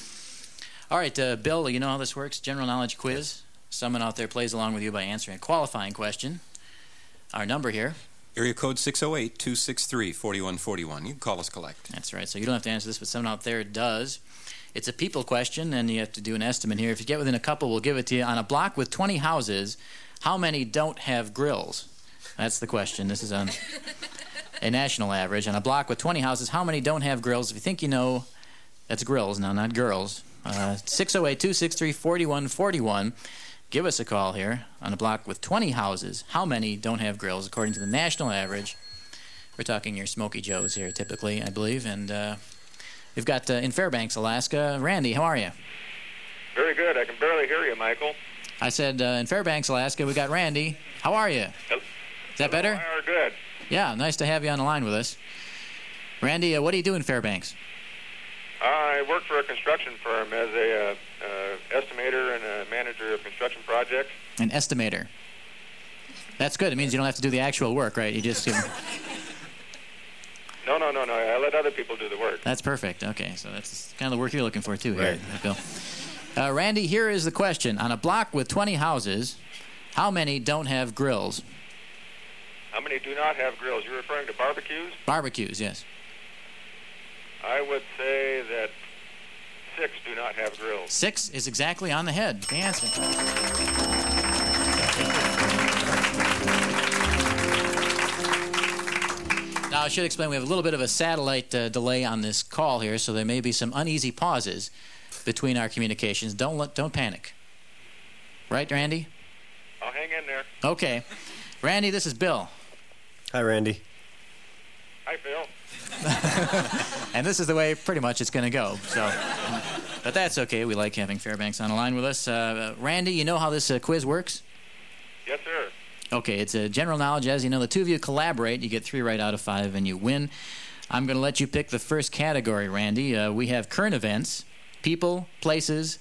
All right, Bill, you know how this works. General knowledge quiz. Yes. Someone out there plays along with you by answering a qualifying question. Our number here. Area code 608-263-4141. You can call us collect. That's right. So you don't have to answer this, but someone out there does. It's a people question, and you have to do an estimate here. If you get within a couple, we'll give it to you. On a block with 20 houses, how many don't have grills? That's the question. This is on a national average. On a block with 20 houses, how many don't have grills? If you think you know, that's grills now, not girls. 608-263-4141. Give us a call here. On a block with 20 houses, how many don't have grills? According to the national average, we're talking your Smokey Joes here typically, I believe. And we've got in Fairbanks, Alaska, Randy, how are you? Very good. I can barely hear you, Michael. I said in Fairbanks, Alaska, we got Randy. How are you? Hello. Is that better? We are good. Yeah, nice to have you on the line with us. Randy, what do you do in Fairbanks? I work for a construction firm as a estimator and a manager of construction projects. An estimator. That's good. It means you don't have to do the actual work, right? You just... No. I let other people do the work. That's perfect. Okay, so that's kind of the work you're looking for, too, right. Here, Bill. Randy, here is the question. On a block with 20 houses, how many don't have grills? How many do not have grills? You're referring to barbecues? Barbecues, yes. I would say that 6 do not have grills. 6 is exactly on the head. The answer. Now, I should explain we have a little bit of a satellite delay on this call here, so there may be some uneasy pauses between our communications. Don't panic. Right, Randy? I'll hang in there. Okay. Randy, this is Bill. Hi, Randy. Hi, Bill. And this is the way pretty much it's going to go. So, but that's okay. We like having Fairbanks on the line with us. Randy, you know how this quiz works? Yes, sir. Okay, it's general knowledge. As you know, the two of you collaborate. You get 3 right out of 5, and you win. I'm going to let you pick the first category, Randy. We have current events, people, places,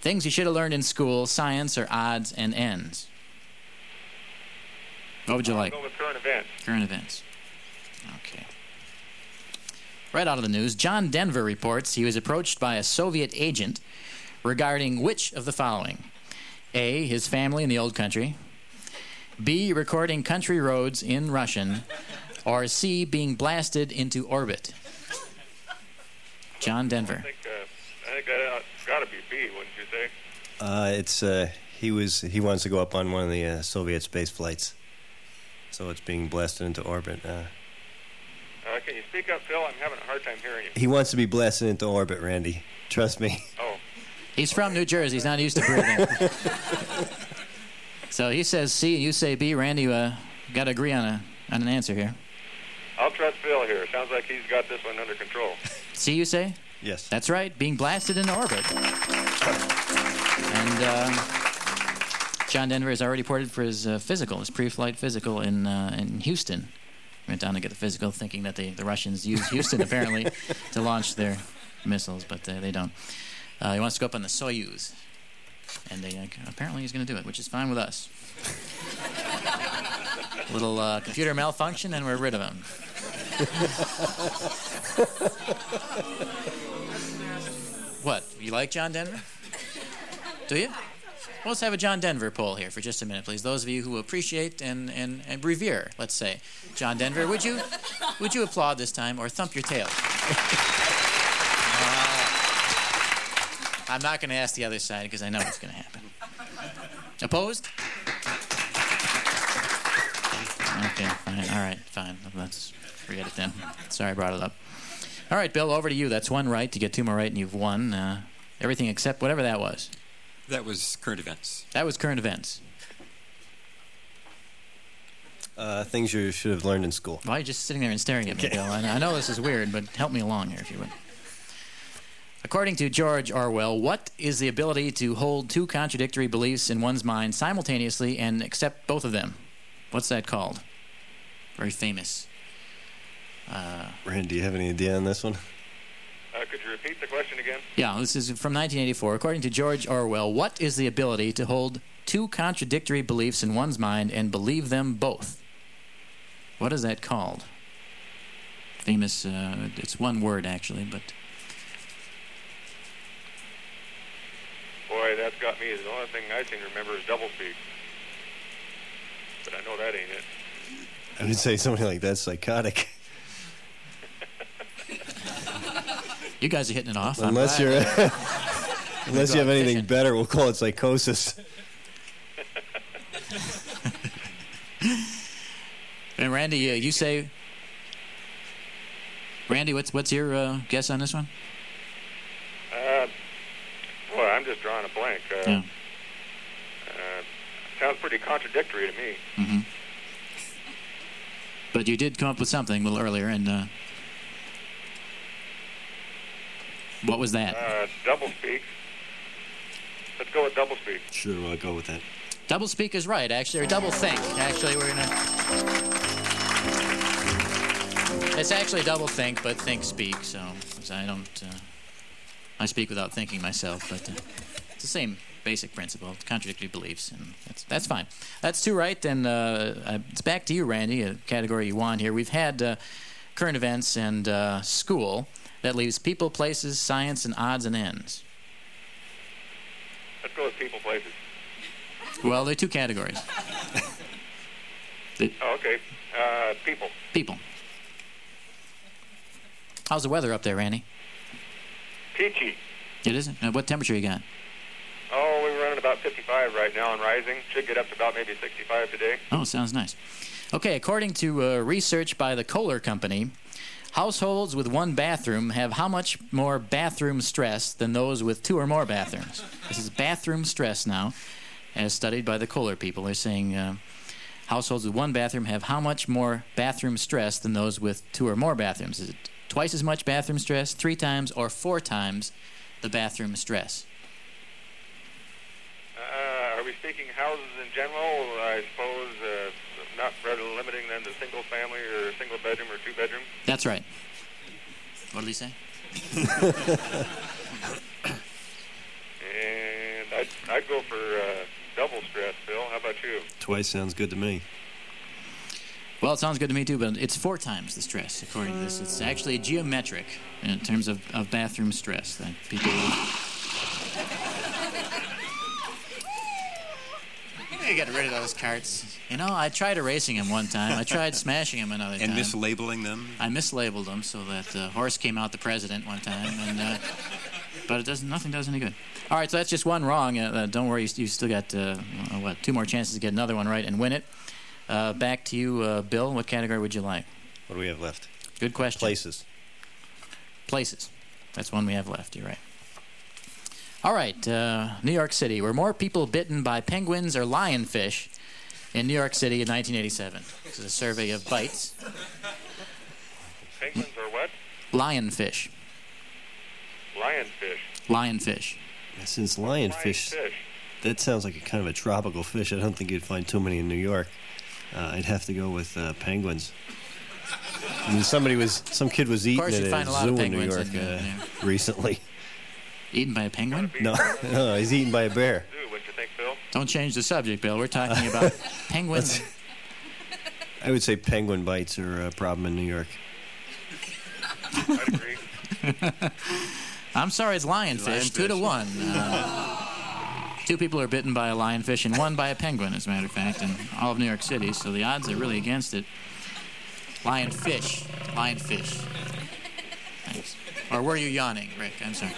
things you should have learned in school, science, or odds and ends. What would you like? I'll go with current events. Current events. Okay. Right out of the news, John Denver reports he was approached by a Soviet agent regarding which of the following? A, his family in the old country. B, recording country roads in Russian. Or C, being blasted into orbit. John Denver. I think that got to be B, wouldn't you think? He wants to go up on one of the Soviet space flights. So it's being blasted into orbit. Can you speak up, Phil? I'm having a hard time hearing you. He wants to be blasted into orbit, Randy. Trust me. Oh. He's from New Jersey. He's not used to breathing. So he says C, and you say B. Randy, you got to agree on an answer here. I'll trust Phil here. Sounds like he's got this one under control. C, you say? Yes. That's right. Being blasted into orbit. And John Denver is already reported for his physical, his pre-flight physical in Houston. Went down to get the physical, thinking that the Russians used Houston, apparently, to launch their missiles, but they don't. He wants to go up on the Soyuz, and apparently he's going to do it, which is fine with us. A little computer malfunction, and we're rid of him. What? You like John Denver? Do you? Well, let's have a John Denver poll here for just a minute, please. Those of you who appreciate and revere, let's say, John Denver, would you applaud this time or thump your tail? I'm not going to ask the other side because I know what's going to happen. Opposed? Okay, fine. All right, fine. Let's forget it then. Sorry I brought it up. All right, Bill, over to you. That's one right. To get two more right, and you've won everything except whatever that was. That was current events. Things you should have learned in school. Why are you just sitting there and staring at me, Bill? I know this is weird, but help me along here if you would. According to George Orwell, what is the ability to hold two contradictory beliefs in one's mind simultaneously and accept both of them? What's that called? Very famous. Randy, do you have any idea on this one? Could you repeat the question again? Yeah, this is from 1984. According to George Orwell, what is the ability to hold two contradictory beliefs in one's mind and believe them both? What is that called? Famous, it's one word, actually, but... Boy, that's got me. The only thing I seem to remember is doublespeak. But I know that ain't it. I would say something like that's psychotic. You guys are hitting it off. Unless you have anything better, we'll call it psychosis. And Randy, you say. Randy, what's your guess on this one? Well, I'm just drawing a blank. Yeah. Sounds pretty contradictory to me. Mm-hmm. But you did come up with something a little earlier, and. What was that? Doublespeak. Let's go with doublespeak. Sure, I'll go with that. Doublespeak is right, actually, or doublethink. Actually, we're gonna. It's actually doublethink, but think speak. So I don't. I speak without thinking myself, but it's the same basic principle: contradictory beliefs, and that's fine. That's two right, and it's back to you, Randy. A category you want here. We've had current events and school. That leaves people, places, science, and odds and ends. Let's go with people, places. Well, there are two categories. Okay. People. People. How's the weather up there, Randy? Peachy. It isn't? What temperature you got? Oh, we're running about 55 right now and rising. Should get up to about maybe 65 today. Oh, sounds nice. Okay, according to research by the Kohler Company, households with one bathroom have how much more bathroom stress than those with two or more bathrooms? This is bathroom stress now, as studied by the Kohler people. They're saying households with one bathroom have how much more bathroom stress than those with two or more bathrooms? Is it twice as much bathroom stress, three times, or four times the bathroom stress? Are we speaking houses in general? I suppose... not rather limiting them to single family or single bedroom or two bedroom? That's right. What did he say? And I'd go for double stress, Bill. How about you? Twice sounds good to me. Well, it sounds good to me, too, but it's 4 times the stress, according to this. It's actually geometric in terms of bathroom stress that people... I got rid of those carts. You know, I tried erasing them one time. I tried smashing them another time. And mislabeling them? I mislabeled them so that the horse came out the president one time. And, but it doesn't. Nothing does any good. All right, so that's just one wrong. Don't worry, you still got, 2 more chances to get another one right and win it. Back to you, Bill. What category would you like? What do we have left? Good question. Places. Places. That's one we have left. You're right. All right, New York City. Were more people bitten by penguins or lionfish in New York City in 1987? This is a survey of bites. Penguins or what? Lionfish. Lionfish. Lionfish. Since lionfish, that sounds like a kind of a tropical fish. I don't think you'd find too many in New York. I'd have to go with penguins. I mean, some kid was eating at a zoo in New York recently. Eaten by a penguin? No, no, he's eaten by a bear. What you think, Bill? Don't change the subject, Bill. We're talking about penguins. I would say penguin bites are a problem in New York. I agree. I'm sorry, it's lionfish. 2-1. 2 people are bitten by a lionfish and 1 by a penguin, as a matter of fact, in all of New York City, so the odds are really against it. Lionfish. Lionfish. Thanks. Or were you yawning, Rick? I'm sorry.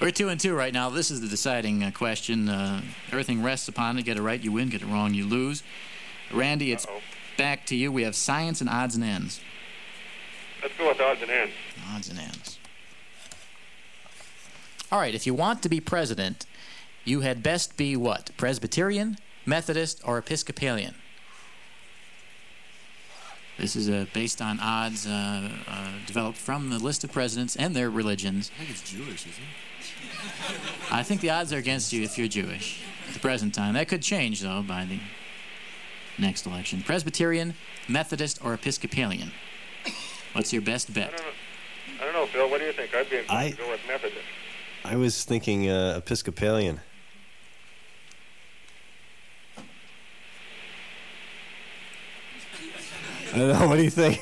We're 2-2 right now. This is the deciding question. Everything rests upon it. Get it right, you win. Get it wrong, you lose. Randy, it's back to you. We have science and odds and ends. Let's go with odds and ends. Odds and ends. All right, if you want to be president, you had best be what? Presbyterian, Methodist, or Episcopalian? This is based on odds developed from the list of presidents and their religions. I think it's Jewish, isn't it? I think the odds are against you if you're Jewish at the present time. That could change, though, by the next election. Presbyterian, Methodist, or Episcopalian? What's your best bet? I don't know, Bill. What do you think? I'd be inclined to go with Methodist. I was thinking Episcopalian. I don't know. What do you think?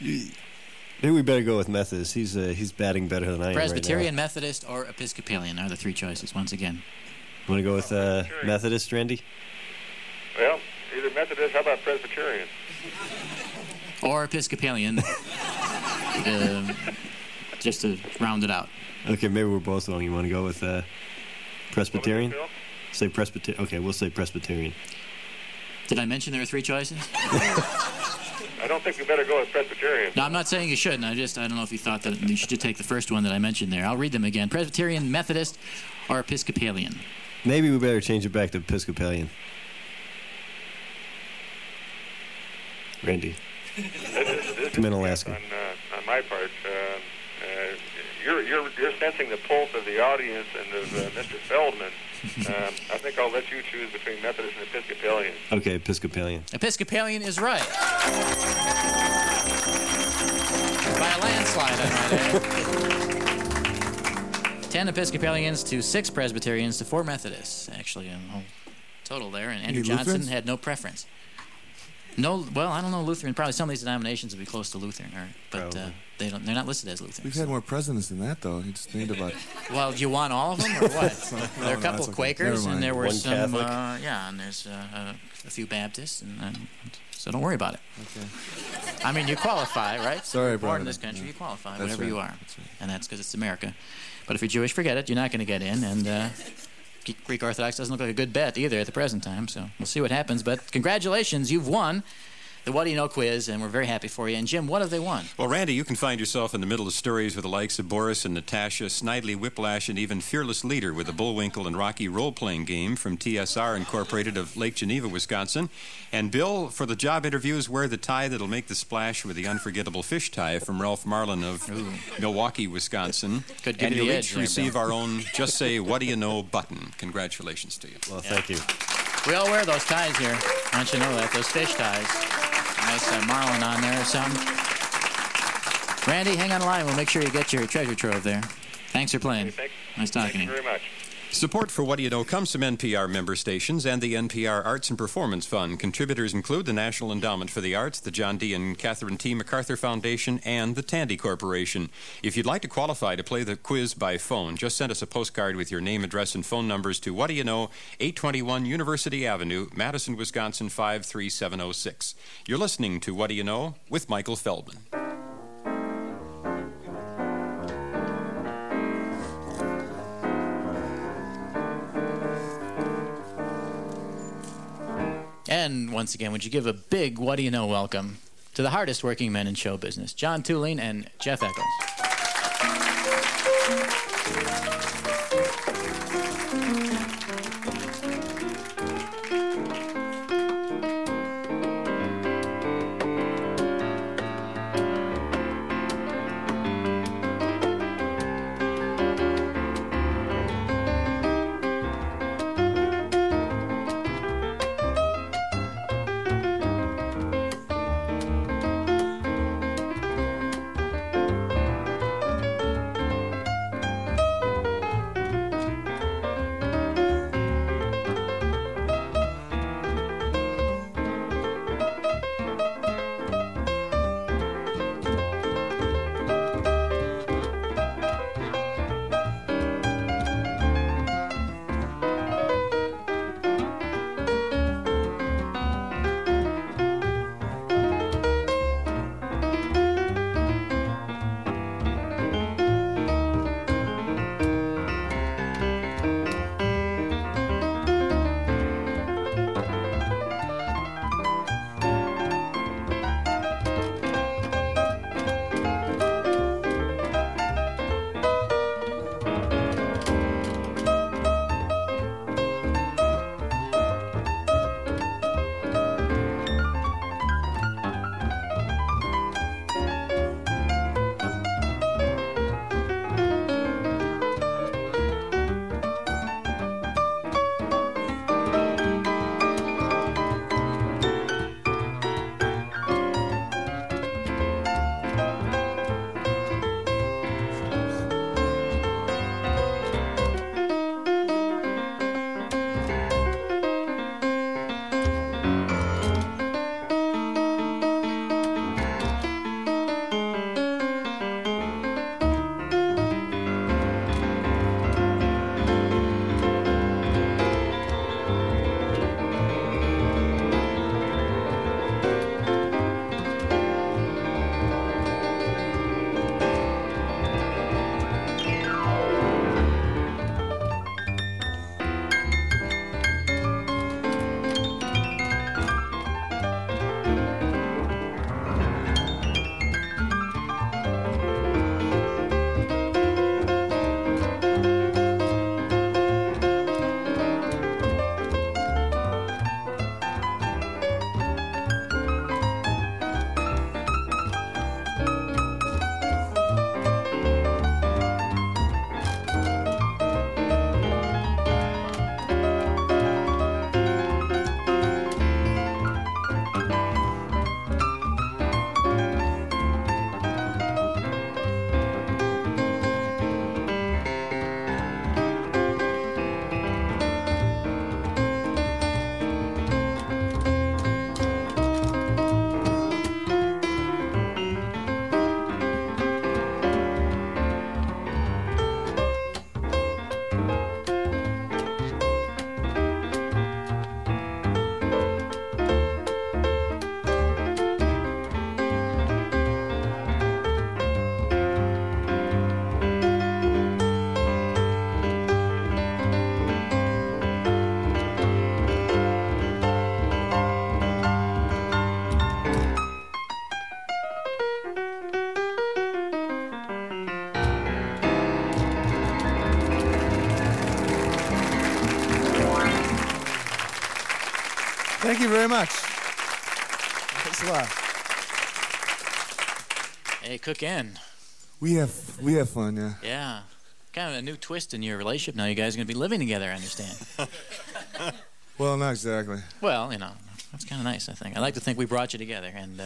Maybe we better go with Methodist. He's batting better than I am. Presbyterian, right now. Methodist, or Episcopalian are the 3 choices. Once again, want to go with Methodist, Randy? Well, either Methodist. How about Presbyterian? Or Episcopalian. Just to round it out. Okay, maybe we're both wrong. You want to go with Presbyterian? Say Presbyterian. Okay, we'll say Presbyterian. Did I mention there are 3 choices? I don't think you better go with Presbyterian. No, I'm not saying you shouldn't. I don't know if you thought that you should take the first one that I mentioned there. I'll read them again. Presbyterian, Methodist, or Episcopalian? Maybe we better change it back to Episcopalian. Randy. Come in, Alaska. On my part, you're sensing the pulse of the audience and of Mr. Feldman. I think I'll let you choose between Methodist and Episcopalian. Okay, Episcopalian. Episcopalian is right. By a landslide, I might add. 10 Episcopalians to 6 Presbyterians to 4 Methodists, actually, in the whole total there. And Andrew Johnson had no preference. No, well, I don't know Lutheran. Probably some of these denominations would be close to Lutheran, but they're not listed as Lutheran. We've had more presidents than that, though. It's named about. Well, do you want all of them, or what? There are a couple of Quakers, and there were some, and there's a few Baptists, and so don't worry about it. Okay. I mean, you qualify, right? Sorry, you're born in this country, you qualify, that's whatever you are, that's right. And that's because it's America. But if you're Jewish, forget it. You're not going to get in, and. Greek Orthodox doesn't look like a good bet either at the present time, so we'll see what happens. But congratulations, you've won the What Do You Know quiz, and we're very happy for you. And, Jim, what have they won? Well, Randy, you can find yourself in the middle of stories with the likes of Boris and Natasha, Snidely Whiplash, and even Fearless Leader with the Bullwinkle and Rocky role-playing game from TSR Incorporated of Lake Geneva, Wisconsin. And, Bill, for the job interviews, wear the tie that'll make the splash with the unforgettable fish tie from Ralph Marlin of Milwaukee, Wisconsin. Could give and you the edge, receive our own Just Say What Do You Know button. Congratulations to you. Well, thank you. We all wear those ties here. Why don't you know that? Those fish ties. Nice marlin on there or something. Randy, hang on the line. We'll make sure you get your treasure trove there. Thanks for playing. Nice talking to you. Thank you very much. Support for What Do You Know comes from NPR member stations and the NPR Arts and Performance Fund. Contributors include the National Endowment for the Arts, the John D. and Catherine T. MacArthur Foundation, and the Tandy Corporation. If you'd like to qualify to play the quiz by phone, just send us a postcard with your name, address, and phone numbers to What Do You Know, 821 University Avenue, Madison, Wisconsin, 53706. You're listening to What Do You Know with Michael Feldman. And once again, would you give a big what do you know welcome to the hardest working men in show business, John Thulin and Jeff Thank you very much. Thanks a lot. Hey, cook in. We have fun, yeah. Yeah. Kind of a new twist in your relationship now. You guys are going to be living together, I understand. Well, not exactly. Well, you know, that's kind of nice, I think. I like to think we brought you together, and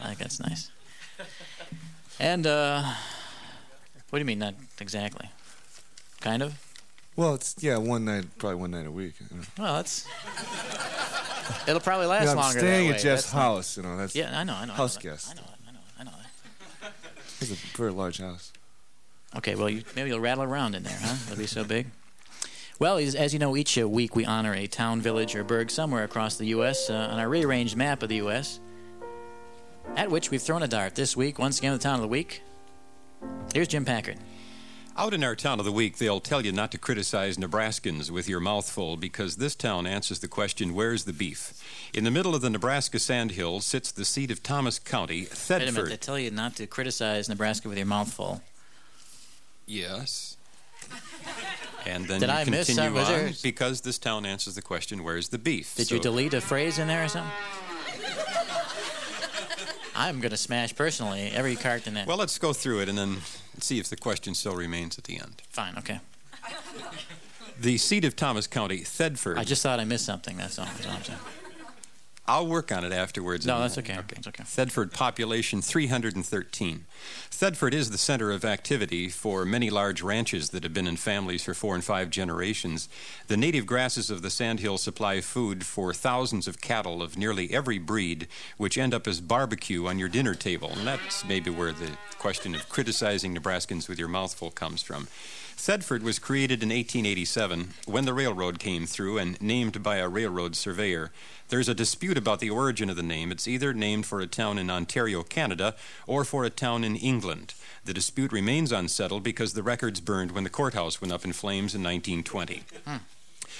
I think that's nice. And what do you mean, not exactly? Kind of? Well, it's, yeah, probably one night a week. You know. Well, that's... It'll probably last longer. I'm staying at Jeff's house, you know. That's I know. House guest. I know. It's a pretty large house. Okay, well, maybe you'll rattle around in there, huh? It'll be so big. Well, as you know, each week we honor a town, village, or burg somewhere across the U.S. On our rearranged map of the U.S., at which we've thrown a dart this week. Once again, the town of the week. Here's Jim Packard. Out in our town of the week, they'll tell you not to criticize Nebraskans with your mouth full, because this town answers the question, where's the beef? In the middle of the Nebraska Sandhills sits the seat of Thomas County, Thedford. Wait a minute, they tell you not to criticize Nebraska with your mouth full. Yes. And then Did I continue on? Because this town answers the question, where's the beef? Did you delete a phrase in there or something? I'm going to smash personally every cart in that. Well, let's go through it and then... see if the question still remains at the end. Fine, okay. The seat of Thomas County, Thedford. I just thought I missed something, that's all I'm saying. I'll work on it afterwards. No, that's okay. Okay. Thedford, population 313. Thedford is the center of activity for many large ranches that have been in families for 4 and 5 generations. The native grasses of the Sandhills supply food for thousands of cattle of nearly every breed, which end up as barbecue on your dinner table. And that's maybe where the question of criticizing Nebraskans with your mouthful comes from. Thedford was created in 1887 when the railroad came through and named by a railroad surveyor. There's a dispute about the origin of the name. It's either named for a town in Ontario, Canada, or for a town in England. The dispute remains unsettled because the records burned when the courthouse went up in flames in 1920.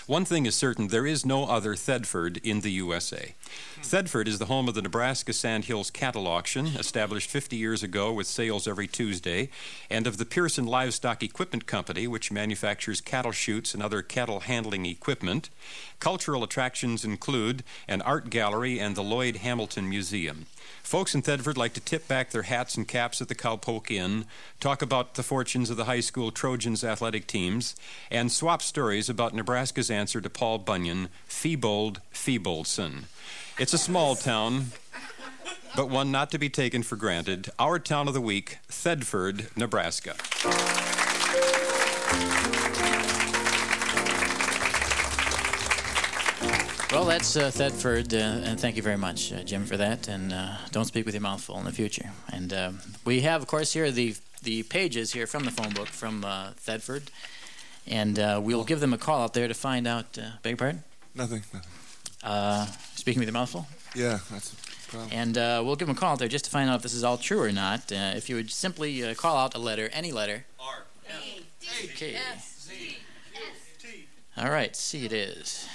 One thing is certain, there is no other Thedford in the USA. Thedford is the home of the Nebraska Sandhills Cattle Auction, established 50 years ago with sales every Tuesday, and of the Pearson Livestock Equipment Company, which manufactures cattle chutes and other cattle handling equipment. Cultural attractions include an art gallery and the Lloyd Hamilton Museum. Folks in Thedford like to tip back their hats and caps at the Cowpoke Inn, talk about the fortunes of the high school Trojans athletic teams, and swap stories about Nebraska's answer to Paul Bunyan, Feebold Feeboldson. It's a small town, but one not to be taken for granted. Our town of the week, Thedford, Nebraska. Well, that's Thedford, and thank you very much, Jim, for that. And don't speak with your mouth full in the future. And we have, of course, here the pages here from the phone book from Thedford, and we'll give them a call out there to find out. Beg your pardon? Nothing. Speaking with your mouth full? Yeah, that's a problem. And we'll give them a call out there just to find out if this is all true or not. If you would simply call out a letter, any letter. R-A-D-S-Z-S-T. All right, C it is.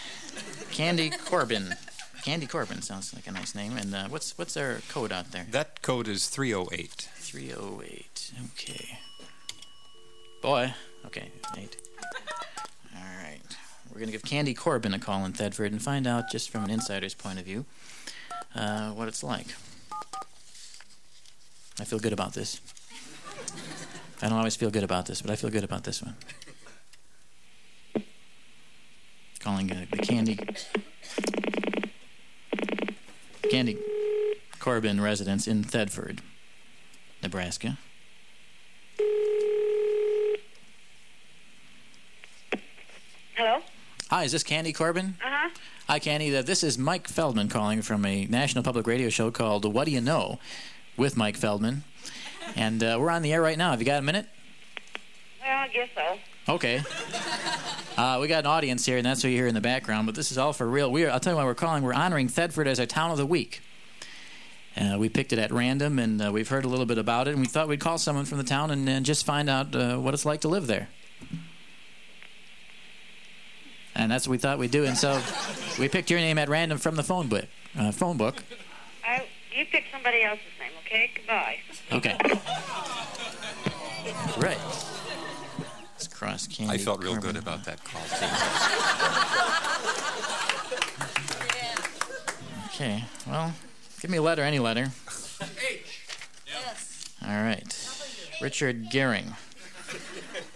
Candy Corbin. Candy Corbin sounds like a nice name. And what's our code out there? That code is 308. 308. Okay. Boy. Okay. 8. All right. We're going to give Candy Corbin a call in Thedford and find out, just from an insider's point of view, what it's like. I feel good about this. I don't always feel good about this, but I feel good about this one. Calling the Candy Corbin residence in Thedford, Nebraska. Hello? Hi, is this Candy Corbin? Uh-huh. Hi, Candy. This is Mike Feldman calling from a National Public Radio show called What Do You Know? With Mike Feldman. And we're on the air right now. Have you got a minute? Well, I guess so. Okay. We got an audience here, and that's what you hear in the background, but this is all for real. I'll tell you why we're calling. We're honoring Thedford as our town of the week. We picked it at random, and we've heard a little bit about it, and we thought we'd call someone from the town and just find out what it's like to live there. And that's what we thought we'd do, and so we picked your name at random from the phone book. You picked somebody else's name, okay? Goodbye. Okay. Right. I felt real good about that call, too. Okay, well, give me a letter, any letter. H. Yes. All right. Richard Gehring.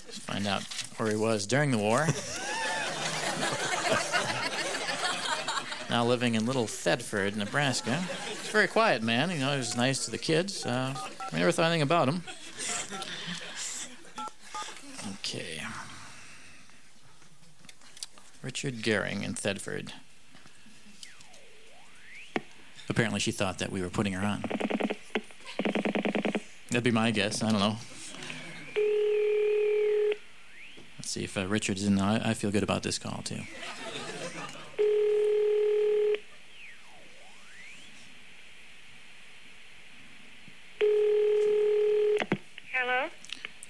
Let's find out where he was during the war. now living in Little Thedford, Nebraska. He's a very quiet man. You know, he was nice to the kids. We never thought anything about him. Okay. Richard Gehring in Thedford. Apparently she thought that we were putting her on. That'd be my guess. I don't know. Let's see if Richard's in. I feel good about this call, too. Hello?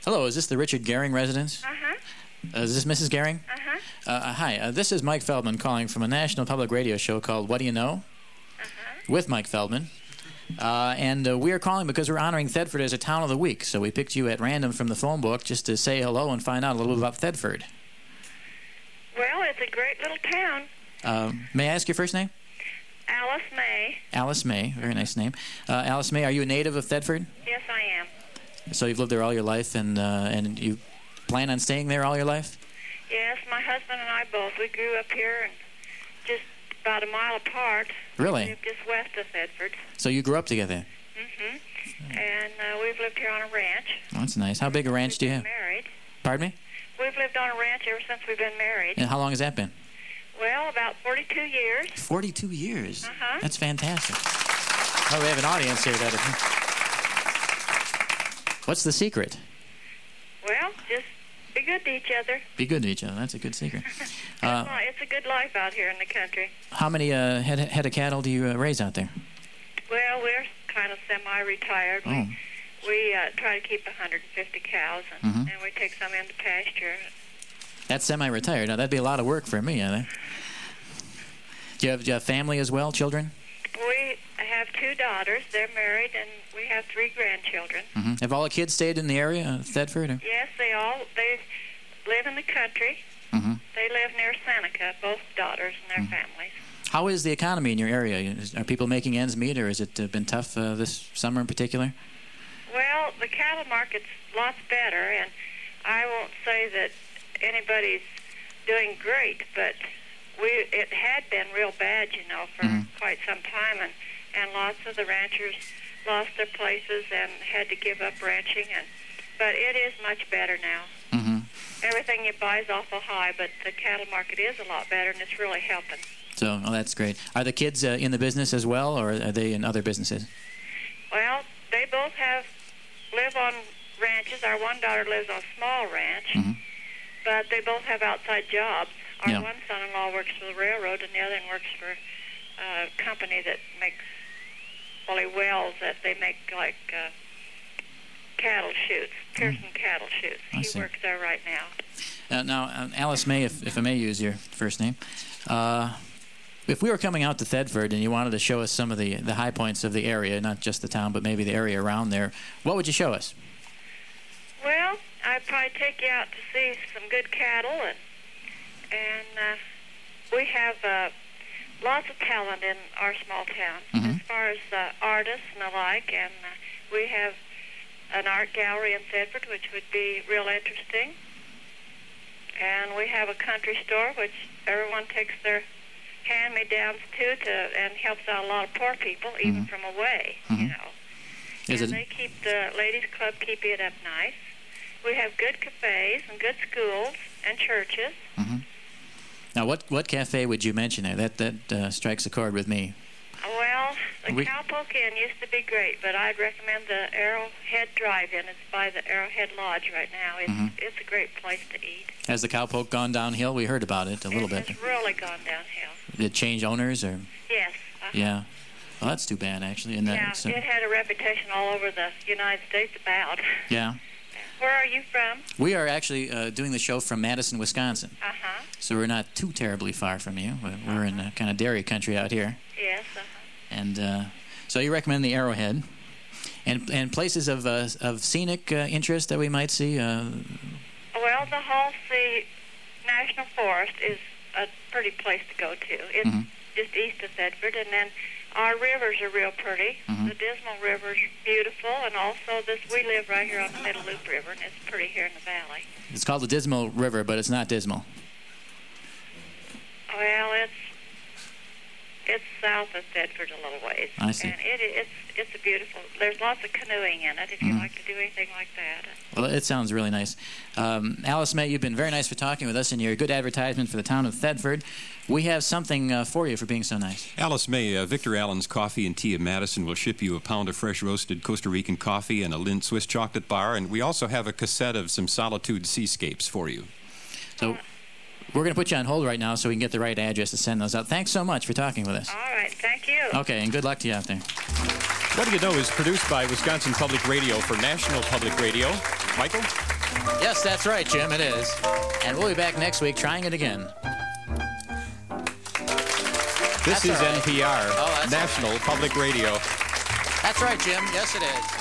Hello, is this the Richard Gehring residence? Uh-huh. Is this Mrs. Gehring? Uh-huh. Hi, this is Mike Feldman calling from a national public radio show called What Do You Know? Uh-huh. With Mike Feldman. And we're calling because we're honoring Thedford as a town of the week, so we picked you at random from the phone book just to say hello and find out a little bit about Thedford. Well, it's a great little town. May I ask your first name? Alice May. Alice May, very nice name. Alice May, are you a native of Thedford? Yes, I am. So you've lived there all your life, and you plan on staying there all your life? Yes, my husband and I both. We grew up here and just about a mile apart. Really? We lived just west of Thedford. So you grew up together? Mm-hmm. And we've lived here on a ranch. Oh, that's nice. How big a ranch do you have? We've been married. Pardon me? We've lived on a ranch ever since we've been married. And how long has that been? Well, about 42 years. 42 years? Uh-huh. That's fantastic. Oh, we have an audience here. What's the secret? Well, just be good to each other. Be good to each other. That's a good secret. It's a good life out here in the country. How many head of cattle do you raise out there? Well, we're kind of semi-retired. Oh. We try to keep 150 cows, and we take some into pasture. That's semi-retired. Now, that'd be a lot of work for me, I think. Do you have family as well, children? We have 2 daughters. They're married, and we have 3 grandchildren. Mm-hmm. Have all the kids stayed in the area, Thedford? Or? Yes, they live in the country. Mm-hmm. They live near Seneca, both daughters and their families. How is the economy in your area? Are people making ends meet, or has it been tough this summer in particular? Well, the cattle market's lots better, and I won't say that anybody's doing great, but it had been real bad, you know, for quite some time, and lots of the ranchers lost their places and had to give up ranching, but it is much better now. Mm-hmm. Everything you buy is awful high, but the cattle market is a lot better, and it's really helping. So, that's great. Are the kids in the business as well, or are they in other businesses? Well, they both live on ranches. Our one daughter lives on a small ranch, but they both have outside jobs. Our one son-in-law works for the railroad, and the other one works for a company that makes wells that they make, like, cattle chutes, Pearson cattle chutes. He works there right now. Now, Alice May, if I may use your first name, if we were coming out to Thedford and you wanted to show us some of the high points of the area, not just the town, but maybe the area around there, what would you show us? Well, I'd probably take you out to see some good cattle, and we have lots of talent in our small town, as far as artists and the like, and we have an art gallery in Thedford, which would be real interesting, and we have a country store, which everyone takes their hand-me-downs to and helps out a lot of poor people, even from away, you know. They keep the ladies' club, keep it up nice. We have good cafes and good schools and churches. Mm-hmm. Now, what cafe would you mention there? That strikes a chord with me. Well, the Cowpoke Inn used to be great, but I'd recommend the Arrowhead Drive-In. It's by the Arrowhead Lodge right now. It's a great place to eat. Has the Cowpoke gone downhill? We heard about it a little bit. It's really gone downhill. Did it change owners? Or? Yes. Uh-huh. Yeah. Well, that's too bad, actually. It had a reputation all over the United States about. Yeah. Where are you from? We are actually doing the show from Madison, Wisconsin. Uh-huh. So we're not too terribly far from you. We're in a kind of dairy country out here. Yes, uh-huh. And so you recommend the Arrowhead. And places of scenic interest that we might see? Well, the Halsey National Forest is a pretty place to go to. It's just east of Thedford. And then our rivers are real pretty. Mm-hmm. The Dismal River's beautiful, and also we live right here on the Middle Loop River, and it's pretty here in the valley. It's called the Dismal River, but it's not dismal. Well, it's It's south of Thedford a little ways. I see. And it's a beautiful. There's lots of canoeing in it if you like to do anything like that. Well, it sounds really nice. Alice May, you've been very nice for talking with us, and you're a good advertisement for the town of Thedford. We have something for you for being so nice. Alice May, Victor Allen's Coffee and Tea of Madison will ship you a pound of fresh roasted Costa Rican coffee and a Lindt Swiss chocolate bar, and we also have a cassette of some solitude seascapes for you. So we're going to put you on hold right now so we can get the right address to send those out. Thanks so much for talking with us. All right, thank you. Okay, and good luck to you out there. What Do You Know is produced by Wisconsin Public Radio for National Public Radio. Michael? Yes, that's right, Jim, it is. And we'll be back next week trying it again. This is NPR, National Public Radio. That's right, Jim. Yes, it is.